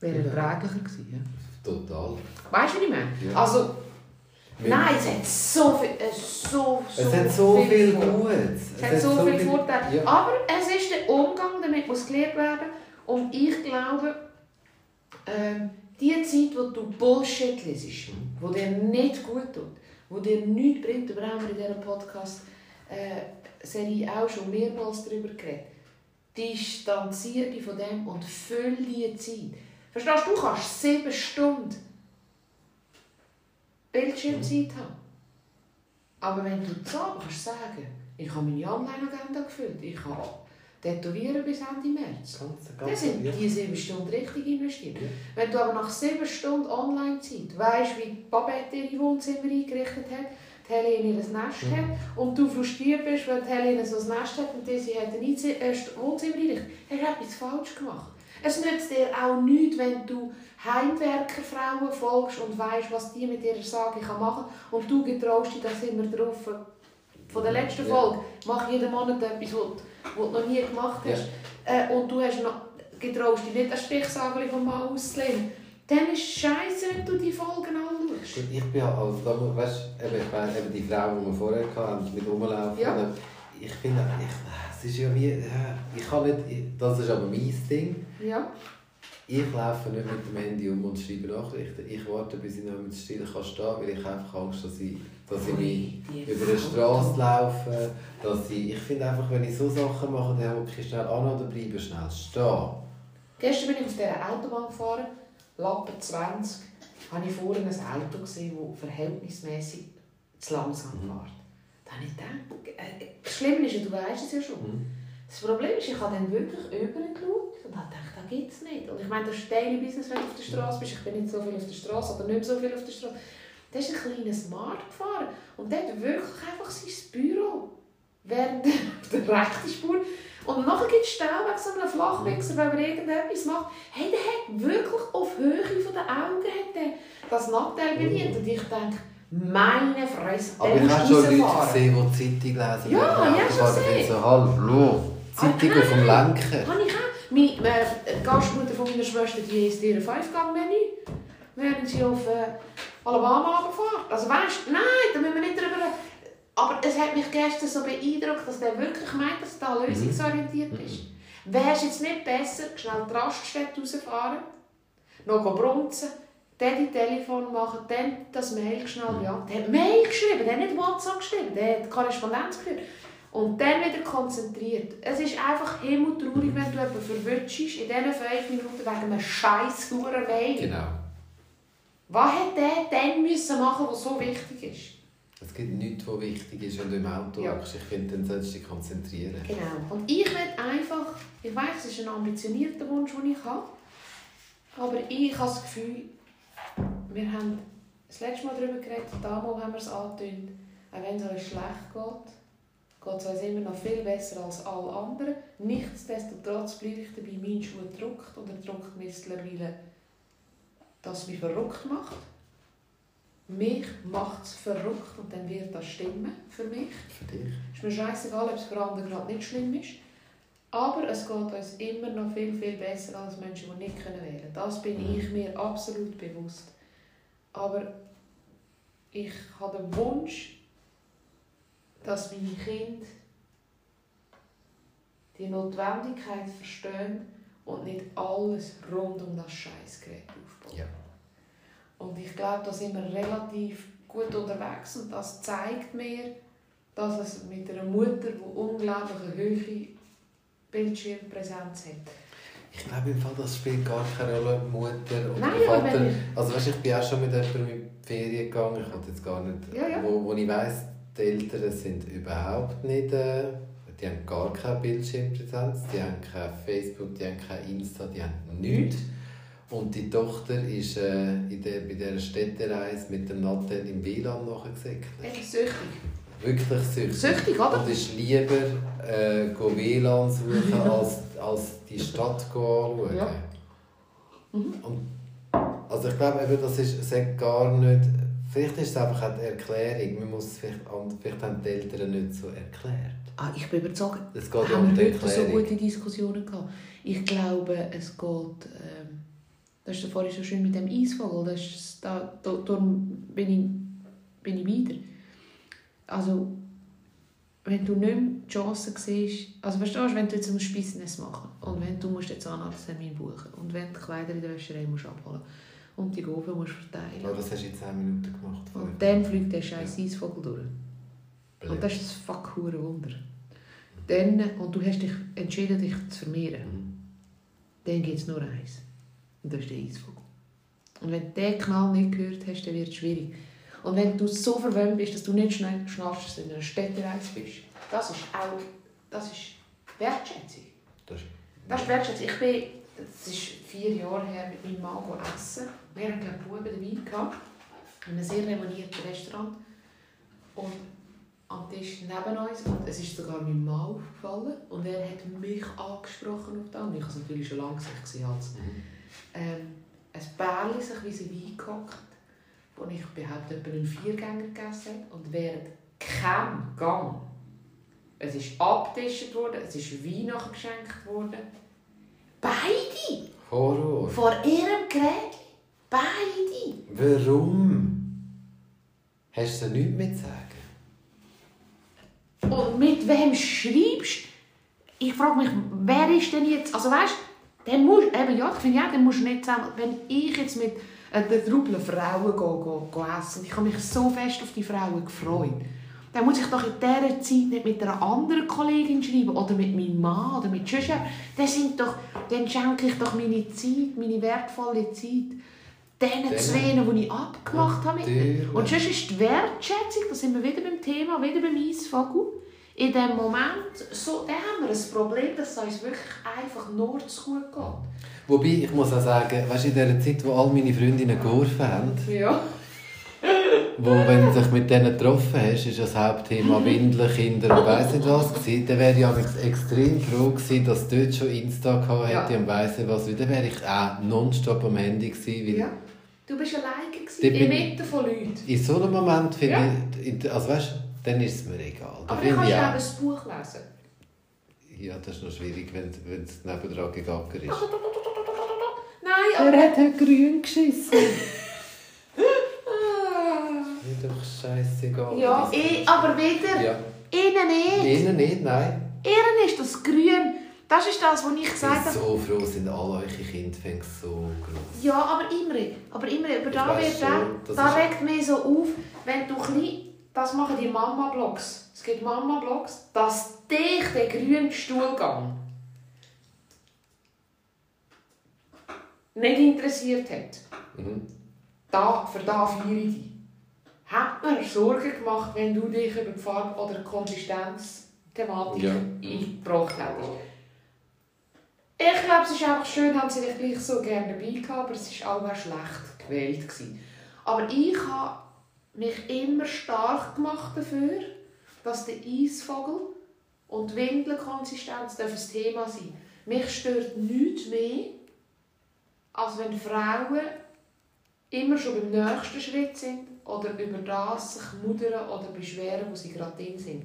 Wäre erträglicher gewesen. Total. Weißt du, was ich meine? Ja. Also, nein, es hat so viel, so, so es hat so viel, viel Gutes. Es, es hat so, so viele viel Vorteile. Ja. Aber es ist der Umgang damit, muss gelehrt werden. Und ich glaube, äh, die Zeit, wo du Bullshit liest, mhm. wo dir nicht gut tut, wo dir nichts bringt, aber haben wir in dieser Podcast-Serie auch schon mehrmals darüber geredet. Distanziere dich von dem und fülle die Zeit. Verstehst du, du kannst sieben Stunden Bildschirmzeit haben. Aber wenn du zusammen kannst sagen, ich habe meine Online-Agenda gefüllt, ich habe Tätowieren bis Ende März. Dann sind die sieben Stunden richtig investiert. Ja. Wenn du aber nach sieben Stunden Online-Zeit weißt, wie Babette ihre Wohnzimmer eingerichtet hat, die Helene ihr Nest ja. hat und du frustriert bist, weil die Helene so ein Nest hat und die, sie hat ein Wohnzimmer eingerichtet, dann hat etwas falsch gemacht. Es nützt dir auch nichts, wenn du Heimwerkerfrauen folgst und weißt, was die mit ihrer Sage machen kann und du getraust dich, da sind wir drauf. Von der letzten Folge, ja. mach jeden Monat etwas, was du noch nie gemacht hast. Ja. Äh, und du hast noch getraust, dich nicht als Stichsagel vom Mann auszulehnen. Dann ist es scheiße, wenn du die Folgen anschaust. Ich bin ja als Dame, weißt du, eben, ich meine, eben die Frauen, die wir vorher hatten, mit rumlaufen. Ja. Ich finde, ich, es ist ja wie, ich kann nicht, das ist aber mein Ding. Ja. Ich laufe nicht mit dem Handy um und schreibe Nachrichten. Ich warte, bis ich noch mit Stille kann stehen, weil ich einfach Angst habe, dass ich, dass ich mich über die Straße laufe. Dass ich, ich finde einfach, wenn ich so Sachen mache, dann hocke ich schnell an oder bleibe schnell stehen. Gestern bin ich auf dieser Autobahn gefahren, Lappen zwanzig, habe ich vorhin ein Auto gesehen, das verhältnismäßig zu langsam fährt. Mhm. Da habe ich gedacht, das Schlimme ist, du weißt es ja schon. Mhm. Das Problem ist, ich habe dann wirklich übergeschaut und habe gedacht, das gibt es nicht. Und ich meine, das ist dein Business, wenn du auf der Straße bist. Ich bin nicht so viel auf der Straße oder nicht so viel auf der Straße. Da ist ein kleiner Smart gefahren und der hat wirklich einfach sein Büro während der, auf der rechten Spur. Und nachher gibt es Stellweg, so einen Flachwechsel, wenn man irgendetwas macht. Hey, der hat wirklich auf Höhe von den Augen das Nachteil bedient. Und ich denke, meine Fresse, der muss rausfahren. Aber ich habe schon Leute gesehen, die die Zeitung lesen. Ja, ich habe schon gesehen. So halb blau. Zeitungen vom Lenken. Habe ich auch. Meine äh, Gastmutter von meiner Schwester, die isst ihr Fünf-Gang-Menü, während sie auf äh, Alabama runterfährt. Also weißt du, nein, da müssen wir nicht drüber. Aber es hat mich gestern so beeindruckt, dass der wirklich meint, dass da lösungsorientiert mhm. ist. Wäre es jetzt nicht besser, schnell die Raststätte rausfahren, noch brunzen, dann die Telefon machen, dann das Mail schnell beantworten. Der hat Mail geschrieben, der hat nicht WhatsApp geschrieben, der hat Korrespondenz geführt. Und dann wieder konzentriert. Es ist einfach immer traurig, wenn du jemanden verwirrst in diesen fünf Minuten wegen einem scheiß Hurenmail. Genau. Was hätte der dann müssen machen, was so wichtig ist? Es gibt nichts, was wichtig ist, wenn du im Auto ja. bist. Ich finde, dann sollst du dich konzentrieren. Genau. Und ich will einfach, ich weiß, es ist ein ambitionierter Wunsch, den ich habe, aber ich habe das Gefühl, wir haben das letzte Mal darüber geredet, damals haben wir es angetönt, auch wenn es uns schlecht geht, geht es uns immer noch viel besser als alle anderen. Nichtsdestotrotz bleibe ich dabei, mein Schuh drückt und er drückt mittlerweile, dass es mich verrückt macht. Mich macht es verrückt und dann wird das stimmen für mich. Für dich. Ist mir scheißegal, ob es für andere gerade nicht schlimm ist. Aber es geht uns immer noch viel, viel besser als Menschen, die nicht wählen können. Das bin mhm. ich mir absolut bewusst. Aber ich habe den Wunsch, dass meine Kinder die Notwendigkeit verstehen und nicht alles rund um das Scheissgerät aufbauen. Ja. Und ich glaube, da sind wir relativ gut unterwegs und das zeigt mir, dass es mit einer Mutter, die unglaubliche Höhe Bildschirmpräsenz hat. Ich glaube im Fall, das spielt gar keine Rolle, Mutter oder Nein, Vater. Ich... Also weißt, ich bin auch schon mit jemandem in die Ferien gegangen, ich hatte jetzt gar nicht, ja, ja. Wo, wo ich weiss, Die Eltern sind überhaupt nicht, äh, die haben gar keine Bildschirmpräsenz, die haben kein Facebook, die haben kein Insta, die haben nichts. Und die Tochter ist äh, in der, bei dieser Städtereise mit dem Nattel im W L A N nachgesegnet. Süchtig. Wirklich süchtig. Süchtig, oder? Und ist lieber äh, W L A N suchen, als, als die Stadt anschauen. Ja. Mhm. Und, also ich glaube, eben, das ist sagt gar nicht... Vielleicht ist es einfach eine Erklärung. Man muss es vielleicht, vielleicht haben die Eltern nicht so erklärt. Ah, ich bin überzeugt, es geht haben um wir heute so gute Diskussionen gehabt. Ich glaube, es geht... Ähm Das ist vorhin so schön mit dem Eisvogel, das ist da, da, darum bin ich, bin ich wieder. Also, wenn du nicht mehr die Chance siehst, also verstehst du, wenn du jetzt ein Business machen musst, und wenn du musst jetzt einen Arzttermin buchen und wenn du die Kleider in der Wäscherei musst abholen und die Gurven musst verteilen. Oh, das hast du in zehn Minuten gemacht. Und dann fliegt der scheiß ja. Eisvogel durch. Blöd. Und das ist das fuck hure Wunder. Dann, und du hast dich entschieden, dich zu vermehren. Mhm. Dann gibt es nur eins. Und das ist der Eisvogel. Und wenn du diesen Knall nicht gehört hast, dann wird es schwierig. Und wenn du so verwöhnt bist, dass du nicht schnell schnarchst, dass du in einer Städtereise bist, das ist auch das ist Wertschätzung. Das ist, das ist Wertschätzung. Ich bin, das ist vier Jahre her, mit meinem Mann essen. Wir hatten einen Buben dabei gehabt, in einem sehr renommierten Restaurant. Und am Tisch neben uns, und es ist sogar meinem Mann aufgefallen. Und er hat mich angesprochen auf das. Und ich habe es natürlich schon lange gesehen. Ähm, ein Pärchen sich wie sie weingehockt, wo ich behaupte, etwa einen Viergänger gegessen hat und während keinem Gang. Es ist abgetischt worden, es ist Wein nachgeschenkt worden. Beide! Horror! Vor ihrem Gerät! Beide! Warum? Hast du nichts mehr zu sagen? Und mit wem schreibst du? Ich frage mich, wer ist denn jetzt... Also weißt, dann musst, eben, ja, ich finde ja, dann musst du nicht zusammen... Wenn ich jetzt mit äh, der Truppe Frauen go, go, go essen, ich habe mich so fest auf die Frauen gefreut, dann muss ich doch in dieser Zeit nicht mit einer anderen Kollegin schreiben oder mit meinem Mann oder mit Schüssel. Dann sind doch, dann schenke ich doch meine Zeit, meine wertvolle Zeit denen Zwenen, die ich abgemacht habe. Und sonst ist die Wertschätzung, da sind wir wieder beim Thema, wieder beim Eisvogel. In dem Moment, so, da haben wir ein Problem, dass es uns wirklich einfach nur zu gut geht. Wobei, ich muss auch sagen, weißt, in der Zeit, wo all meine Freundinnen geholfen haben, ja. wo, wenn du dich mit denen getroffen hast, ist das Hauptthema Windeln, Kinder und weiss nicht was gewesen, dann wäre ich auch extrem froh gewesen, dass dort schon Insta gehabt hätte ja. und weiss nicht was. Dann wäre ich auch nonstop am Handy gewesen. Weil ja. Du bist alleine gewesen, inmitten von Leuten. In so einem Moment finde ja. ich, also weißt, dann ist es mir egal. Da aber dann kannst du auch ein Buch lesen. Ja, das ist noch schwierig, wenn, wenn es nebendran gegangen ist. Nein, aber... Er hat heute grün geschissen. Ist mir doch scheissegal. Ja, ich, aber wieder. Ja. Ihnen nicht. Ihnen nicht, nein. Ihnen ist das grün. Das ist das, was ich gesagt habe. So froh sind alle eure Kindfänge so groß. Ja, aber immer. Aber immer, aber da wird schon, da regt mich so auf, wenn du klein... Das machen die Mama-Blogs. Es gibt Mama-Blogs, dass dich der grüne Stuhlgang nicht interessiert hat. Mhm. Da, für das feiere ich dich. Hat mir Sorgen gemacht, wenn du dich über die Farbe- oder Konsistenz-Thematik ja. eingebracht hättest. Ich glaube, es ist einfach schön, haben sie dich gleich so gerne dabei gehabt, aber es war auch schlecht gewählt. Aber ich habe mich immer stark gemacht dafür, dass der Eisvogel und die Windelkonsistenz ein Thema sein dürfen. Mich stört nichts mehr, als wenn Frauen immer schon beim nächsten Schritt sind oder über das sich mudern oder beschweren, wo sie gerade drin sind.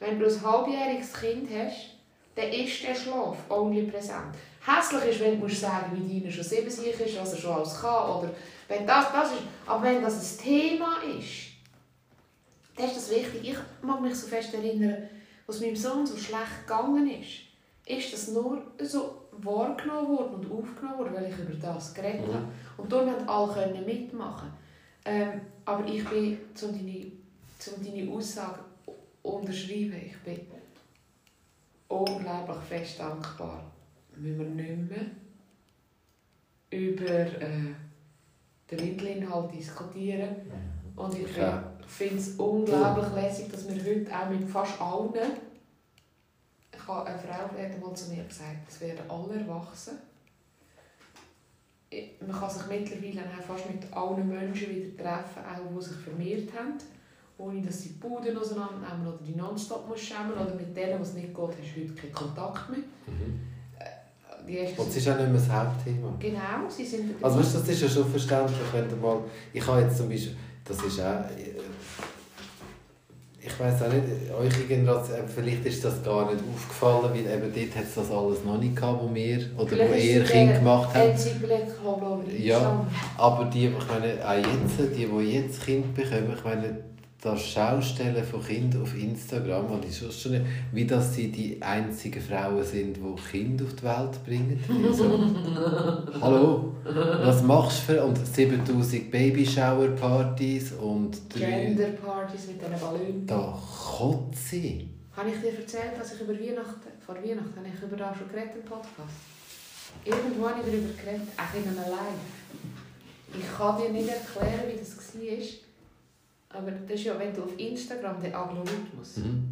Wenn du ein halbjähriges Kind hast, dann ist der Schlaf only präsent. Hässlich ist, wenn du sagen musst, wie deiner schon sieben sicher ist, was er schon alles kann, oder wenn das, das ist. Aber wenn das ein Thema ist, dann ist das wichtig. Ich mag mich so fest erinnern, als meinem Sohn so schlecht gegangen ist, ist das nur so wahrgenommen worden und aufgenommen worden, weil ich über das geredet habe. Und darum konnten alle mitmachen. Ähm, aber ich bin, um deine, um deine Aussage unterschreiben, ich bin unglaublich fest dankbar, müssen wir nicht mehr über äh, den Windelinhalt diskutieren. Und ich, ich, bin, Ich finde es unglaublich lässig, dass wir heute auch mit fast allen, ich habe eine Frau die hat mal zu mir gesagt, es werden alle erwachsen. Man kann sich mittlerweile auch fast mit allen Menschen wieder treffen, auch die sich vermehrt haben, ohne dass sie die Buden auseinandernehmen oder die Nonstop schämen musst. Oder mit denen, was nicht geht, hast du heute keinen Kontakt mehr. Mhm. Und es ist auch nicht mehr das Hauptthema. Genau, sie sind... Also weißt, das ist ja schon verständlich, wenn du mal... Ich habe jetzt zum Beispiel... Das ist auch... Ich weiss auch nicht, eure Generation... Vielleicht ist das gar nicht aufgefallen, weil eben dort hat es das alles noch nicht gehabt, wo wir... Oder vielleicht wo ihr Kinder gemacht habt. Ja, aber die, ich meine, auch jetzt, die, die jetzt Kinder bekommen, ich meine... Das Schaustellen von Kindern auf Instagram, weil ich schon nicht, wie dass sie die einzigen Frauen sind, die Kinder auf die Welt bringen. So, hallo, was machst du für... Und siebentausend Babyshower-Partys und... Gender-Partys mit diesen Ballonen. Da kotze ich. Habe ich dir erzählt, dass ich über Weihnachten... Vor Weihnachten habe ich über das schon geredet im Podcast. Irgendwo habe ich darüber geredet, auch in einem Live. Ich kann dir nicht erklären, wie das war. Aber das ist ja, wenn du auf Instagram den Algorithmus... Mhm.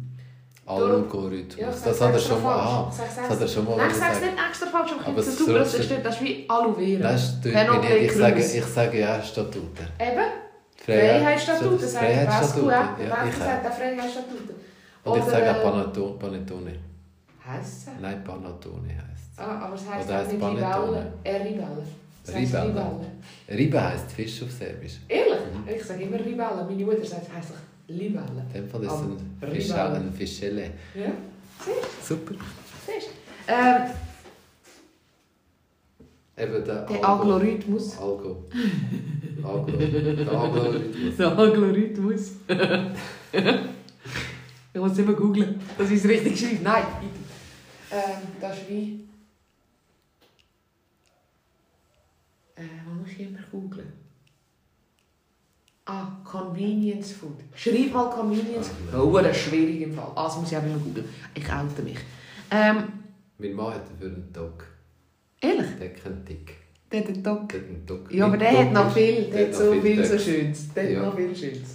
Algorithmus, ja, das hat er schon mal an. Das hat er schon mal gesagt. Nein, ich sage es nicht extra falsch, aber es ist super, das stimmt. Das ist wie Aloe Vera. Nein, das stimmt nicht. Ich sage, ich sage ja Statuten. Eben. Freiheitsstatuten, das sagt Pascu. Ja, ich sage auch Freiheitsstatuten. Und ich sage auch Panettone. Heisst es? Nein, Panettone heisst es. Ah, aber es heisst nicht Ribelle. Ribelle. Ribelle. Ribelle heisst Fisch auf Serbisch. Ehrlich? Mhm. Ich sage immer Ribelle. Meine Mutter sagt heisst Libelle. In dem Fall ist es ein Fisch, ein Fischelle. Ja, siehst du? Super. Siehst du? Ähm, Eben der, der Algo. Algorithmus. Algo. Algo. Der Algorithmus. Der Algorithmus. Ich muss es immer googeln, dass ich es richtig schreibe. Nein, bitte. Ähm, das ist wie... Äh, was muss ich immer googeln? Ah, Convenience Food. Schreib mal Convenience Food. Oh, das ist schwierig im Fall. Also muss ich auch mal googeln. Ich oute mich. Ähm, mein Mann hat dafür einen Doc. Ehrlich? Der hat keinen Tick. Der hat einen Doc? Der hat einen Doc. Ja, aber der, der hat noch viel. Der hat so viel, viel so Schönes. Der ja. hat noch viel Schönes.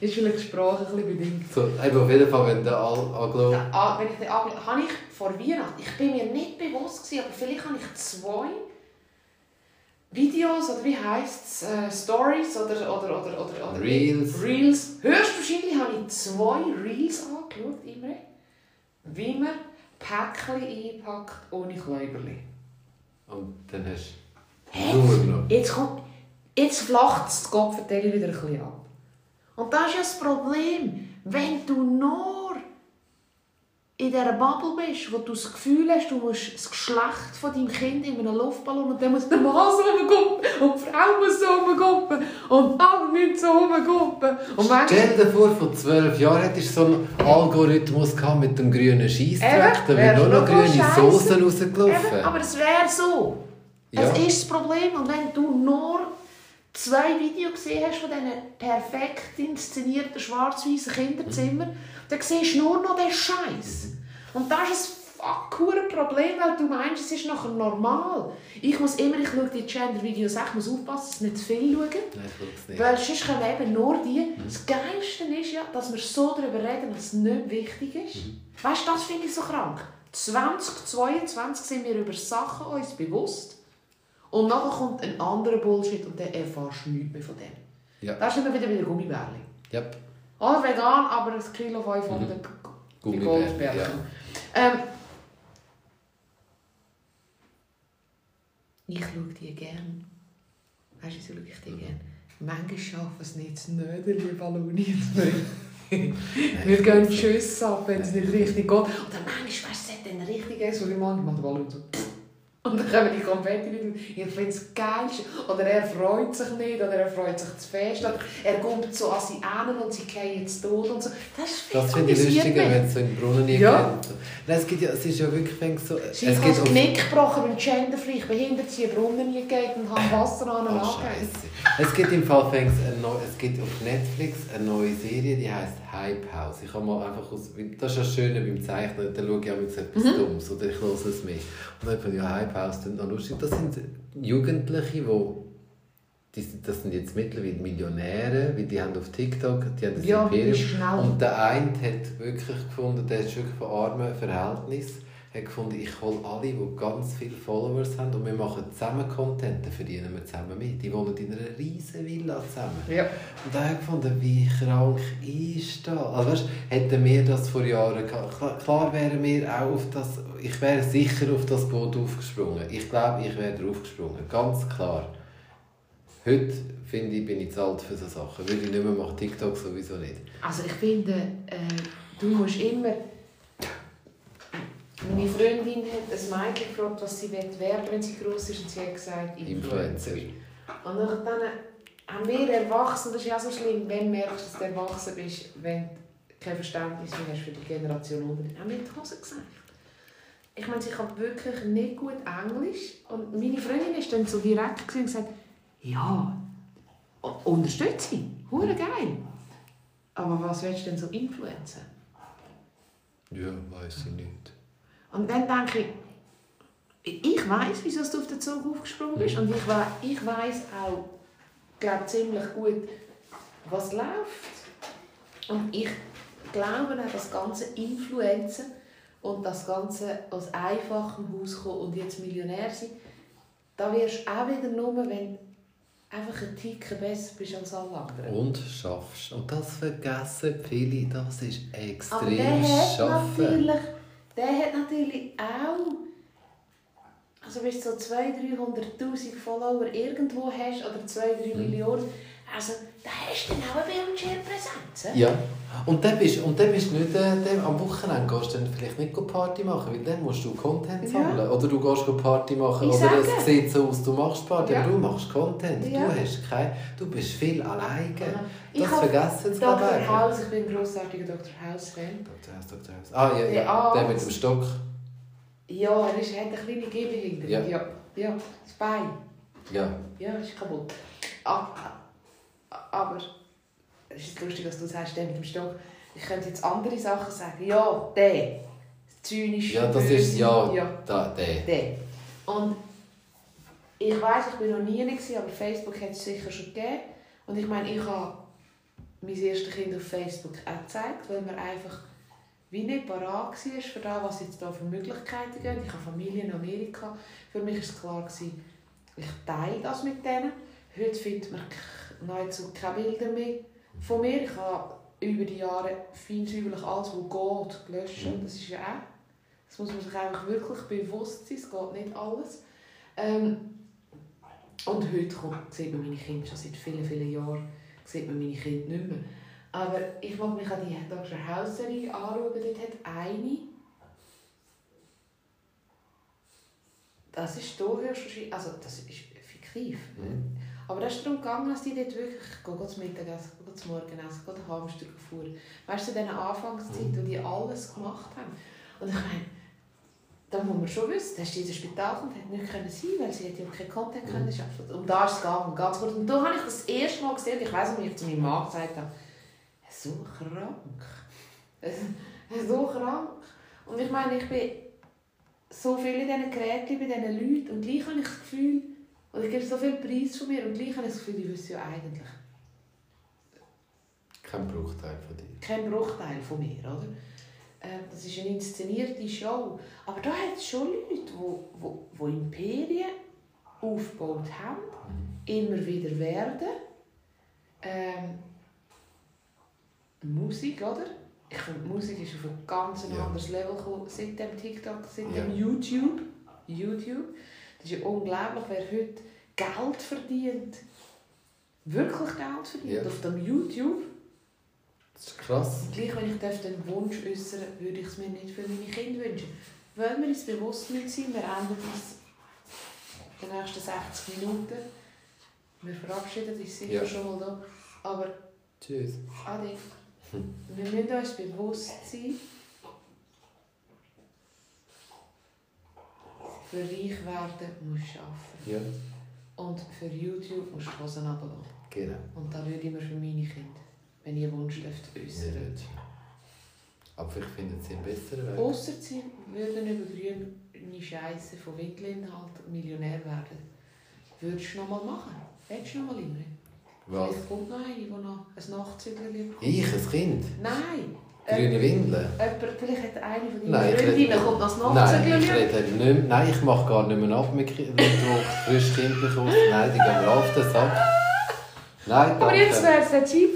Ist vielleicht die Sprache ein bisschen bedingt. So, auf jeden Fall, wenn der Aglo... Ja, wenn ich den Aglo... Habe ich vor Weihnachten... Ich bin mir nicht bewusst gewesen, aber vielleicht habe ich zwei... Videos oder wie heisst es? Äh, Stories oder, oder, oder, oder, oder Reels. Reels. Höchstwahrscheinlich habe ich zwei Reels angeschaut, Imre, wie man Päckchen einpackt ohne Kläuberli. Und dann hast du nur noch. Jetzt kommt, jetzt flacht das Kopfteil wieder ein bisschen ab. Und das ist ja das Problem, wenn du nur in dieser Bubble bist, wo du das Gefühl hast, du musst das Geschlecht von deinem Kind in einem Luftballon und dann muss der Mann so rumguppen und die Frau muss so rumguppen und alle müssen so rumguppen. Stell dir vor, vor zwölf Jahren hattest du so einen Algorithmus gehabt mit dem grünen Scheissdreck, da wären nur noch grüne Soßen rausgelaufen. Eben, aber es wäre so. Ja. Es ist das Problem. Und wenn du nur zwei Videos gesehen hast von diesen perfekt inszenierten schwarz-weißen Kinderzimmern, dann siehst du nur noch den Scheiß. Und das ist ein fucking Problem, weil du meinst, es ist nachher normal. Ich muss immer, ich schaue die Gender-Videos an, ich muss aufpassen, dass ich nicht zu viel schaue. Nein, ich nicht. Weil sonst kommen eben nur die. Mhm. Das Geilste ist ja, dass wir so darüber reden, dass es nicht wichtig ist. Mhm. Weißt du, das finde ich so krank. zweitausendzweiundzwanzig sind wir über Sachen uns bewusst. Und nachher kommt ein anderer Bullshit und dann erfährst du nichts mehr von dem. Ja. Das ist immer wieder mit der Gummibärli. Yep. Oder vegan, aber ein Kilo fünfhundert mhm. Goldbärchen. Ja. Ähm, ich schaue die gerne. Weißt du, wieso schaue ich die gerne? Manchmal schaffen es nicht, das Nöderli-Balloni zu bringen. Wir gehen Schüsse ab, wenn es nicht richtig geht. Und dann manchmal, weißt du, es hat dann richtig ist, wo ich manchmal den Ballon so... Und dann kommen die Konfetti wieder. Ich finde es geil. Oder er freut sich nicht, oder er freut sich zu fest. Oder er kommt so an sie an und sie gehen jetzt tot und so. Das, das finde ich lustiger, wenn es so in den Brunnen nie ja. Nein, es gibt ja, es ist ja wirklich so... Es ich habe das Knick gebrochen, wenn genderfrei behindert sie in den Brunnen nie geht und haben Wasser an und oh, es gibt im Fall eine neue, es gibt auf Netflix eine neue Serie, die heisst Hype House. Ich habe mal einfach aus... Das ist ja schön beim Zeichnen, dann schaue ich auch jetzt etwas mhm. Dummes oder ich höre es mehr. Und dann habe ich gedacht, ja, Hype House, das sind Jugendliche, die die, das sind jetzt mittlerweile Millionäre, weil die haben auf TikTok, die haben das ja, Imperium. Und der eine hat wirklich gefunden, der ist wirklich von armen Verhältnissen, hat gefunden, ich hole alle, die ganz viele Followers haben und wir machen zusammen Content, dann verdienen wir zusammen mit. Die wohnen in einer riesen Villa zusammen. Ja. Und da hat gefunden, wie krank ist das? Also weißt, hätten wir das vor Jahren gehabt, klar wären wir auch auf das, ich wäre sicher auf das Boot aufgesprungen. Ich glaube, ich wäre draufgesprungen, ganz klar. Heute, finde ich, bin ich zu alt für solche Sachen. Würde ich nicht mehr machen, TikTok sowieso nicht. Also ich finde, äh, du musst immer... Meine Freundin hat ein Mädchen gefragt, was sie werden will, wenn sie gross ist, und sie hat gesagt, Influencer. Und dann haben wir Erwachsene, das ist ja so schlimm, wenn du merkst, dass du erwachsen bist, wenn du kein Verständnis mehr hast für die Generation unter dir, haben wir die Hose gesagt. Ich meine, sie kann wirklich nicht gut Englisch, und meine Freundin ist dann so direkt und gesagt, ja, unterstütze sie, hure geil. Aber was willst du denn so Influencer? Ja, weiss ich nicht. Und dann denke ich, ich weiss, wieso du auf den Zug aufgesprungen bist. Und ich, we- ich weiss auch, glaube ziemlich gut, was läuft. Und ich glaube auch, das ganze Influencer und das ganze aus einfachem Haus kommen und jetzt Millionär sein, da wirst du auch wieder nur, wenn einfach ein Ticken besser bist als alle anderen. Und schaffst. Und das vergessen viele. Das ist extrem schaffen. Der hat natürlich auch, also wenn du so zweihundert-, dreihunderttausend Follower irgendwo hast oder zwei bis drei mhm. Millionen, also da hast du dann auch eine Bildschirmpräsenz. Ja, und dann bist du nicht, äh, am Wochenende gehst du dann vielleicht nicht Party machen, weil dann musst du Content sammeln. Ja. Oder du gehst Party machen, ich oder sage. Es sieht so aus, du machst Party, ja. Aber du machst Content, ja. Du hast keine, du bist viel alleine. Ja. Das vergessen sie dabei. Doktor House, ich bin ein grossartiger Doktor House-Fan. Doktor House, Doktor House. Ah ja, ja. Der mit dem Stock. Ja, er ist, hat eine kleine Gebe hinter. Ja. Ja. Ja, das Bein. Ja. Ja, ist kaputt. Ah. Aber es ist lustig, dass du sagst, der mit dem Stock. Ich könnte jetzt andere Sachen sagen. Ja, der. Zynisch. Ja, das böse. Ist ja, ja. Da, der. Der. Und ich weiss, ich bin noch nie gewesen, aber Facebook hat es sicher schon gegeben. Und ich meine, ich habe mein erstes Kind auf Facebook auch gezeigt, weil man einfach wie nicht parat war für das, was jetzt da für Möglichkeiten gehen. Ich habe Familie in Amerika. Für mich war es klar gewesen, ich teile das mit denen. Heute findet man nahezu keine Bilder mehr von mir. Ich habe über die Jahre feinsäuberlich alles, was geht, gelöscht. Mhm. Das ist ja auch. Das muss man sich einfach wirklich bewusst sein. Es geht nicht alles. Ähm, und heute kommt, sieht man meine Kinder schon seit vielen, vielen Jahren. Sieht man meine Kinder nicht mehr. Aber ich mag mich an die Doktor House-Serie anschauen. Dort hat eine... Das ist hier höchstwahrscheinlich... Also, das ist fiktiv. Mhm. Aber das ist darum gegangen, dass die dort wirklich gehen zum Mittagessen, gehen zum Morgenessen, gehen zum Hamster gefahren. Weißt du, in dieser Anfangszeit, wo die alles gemacht haben. Und ich meine, da muss man schon wissen, dass die in das Spital kommt, hat nicht können sein, weil sie ja keinen Content können schaffen. Und da ist es gegangen, ganz kurz. Und da habe ich das erste Mal gesehen, ich weiss, wie ich zu meinem Mann gesagt habe, so krank. So krank. Und ich meine, ich bin so viel in diesen Geräten, bei diesen Leuten, und gleich habe ich das Gefühl, und ich gebe so viel Preis von mir und gleich habe ich das Gefühl, ich wüsste ja eigentlich... Kein Bruchteil von dir. Kein Bruchteil von mir, oder? Ähm, das ist eine inszenierte Show. Aber da hat es schon Leute, die wo, wo, wo Imperien aufgebaut haben, immer wieder werden. Ähm, Musik, oder? Ich finde, Musik ist auf ein ganz ja. anderes Level gekommen, seit dem TikTok, seit ja. dem YouTube. YouTube. Es ist ja unglaublich, wer heute Geld verdient. Wirklich Geld verdient. Ja. Auf dem YouTube. Das ist krass. Gleich, wenn ich einen Wunsch äußern darf, würde ich es mir nicht für meine Kinder wünschen. Weil wir uns bewusst sein müssen, wir ändern uns in den nächsten sechzig Minuten. Wir verabschieden uns sicher ja. schon mal da. Aber. Tschüss. Ade. Wir müssen uns bewusst sein. Für reich werden musst du arbeiten. Ja. Und für YouTube musst du die Hosen runterlassen. Genau. Und das würde ich mir für meine Kinder, wenn ich einen Wunsch äußern würde. Aber vielleicht finden sie einen besseren Weg. Ausser sie würden über grüne Scheiße von Windelinhalten Millionär werden. Würdest du noch mal machen? Willst du noch mal Limri? Was? Vielleicht kommt noch eine, die noch ein Nachtzügel kommt. Ich? Ein Kind? Nein. Grüne Windeln? Jemand, vielleicht hat eine von deinen Freundinnen kommt noch ein Nachtzügel. Nein, nein, ich mache gar nicht mehr ab mit Kindern, wenn du frisch Kind bekommst. Nein, die gehen mir auf den Sack. Nein, danke. Aber jetzt wäre es der Typ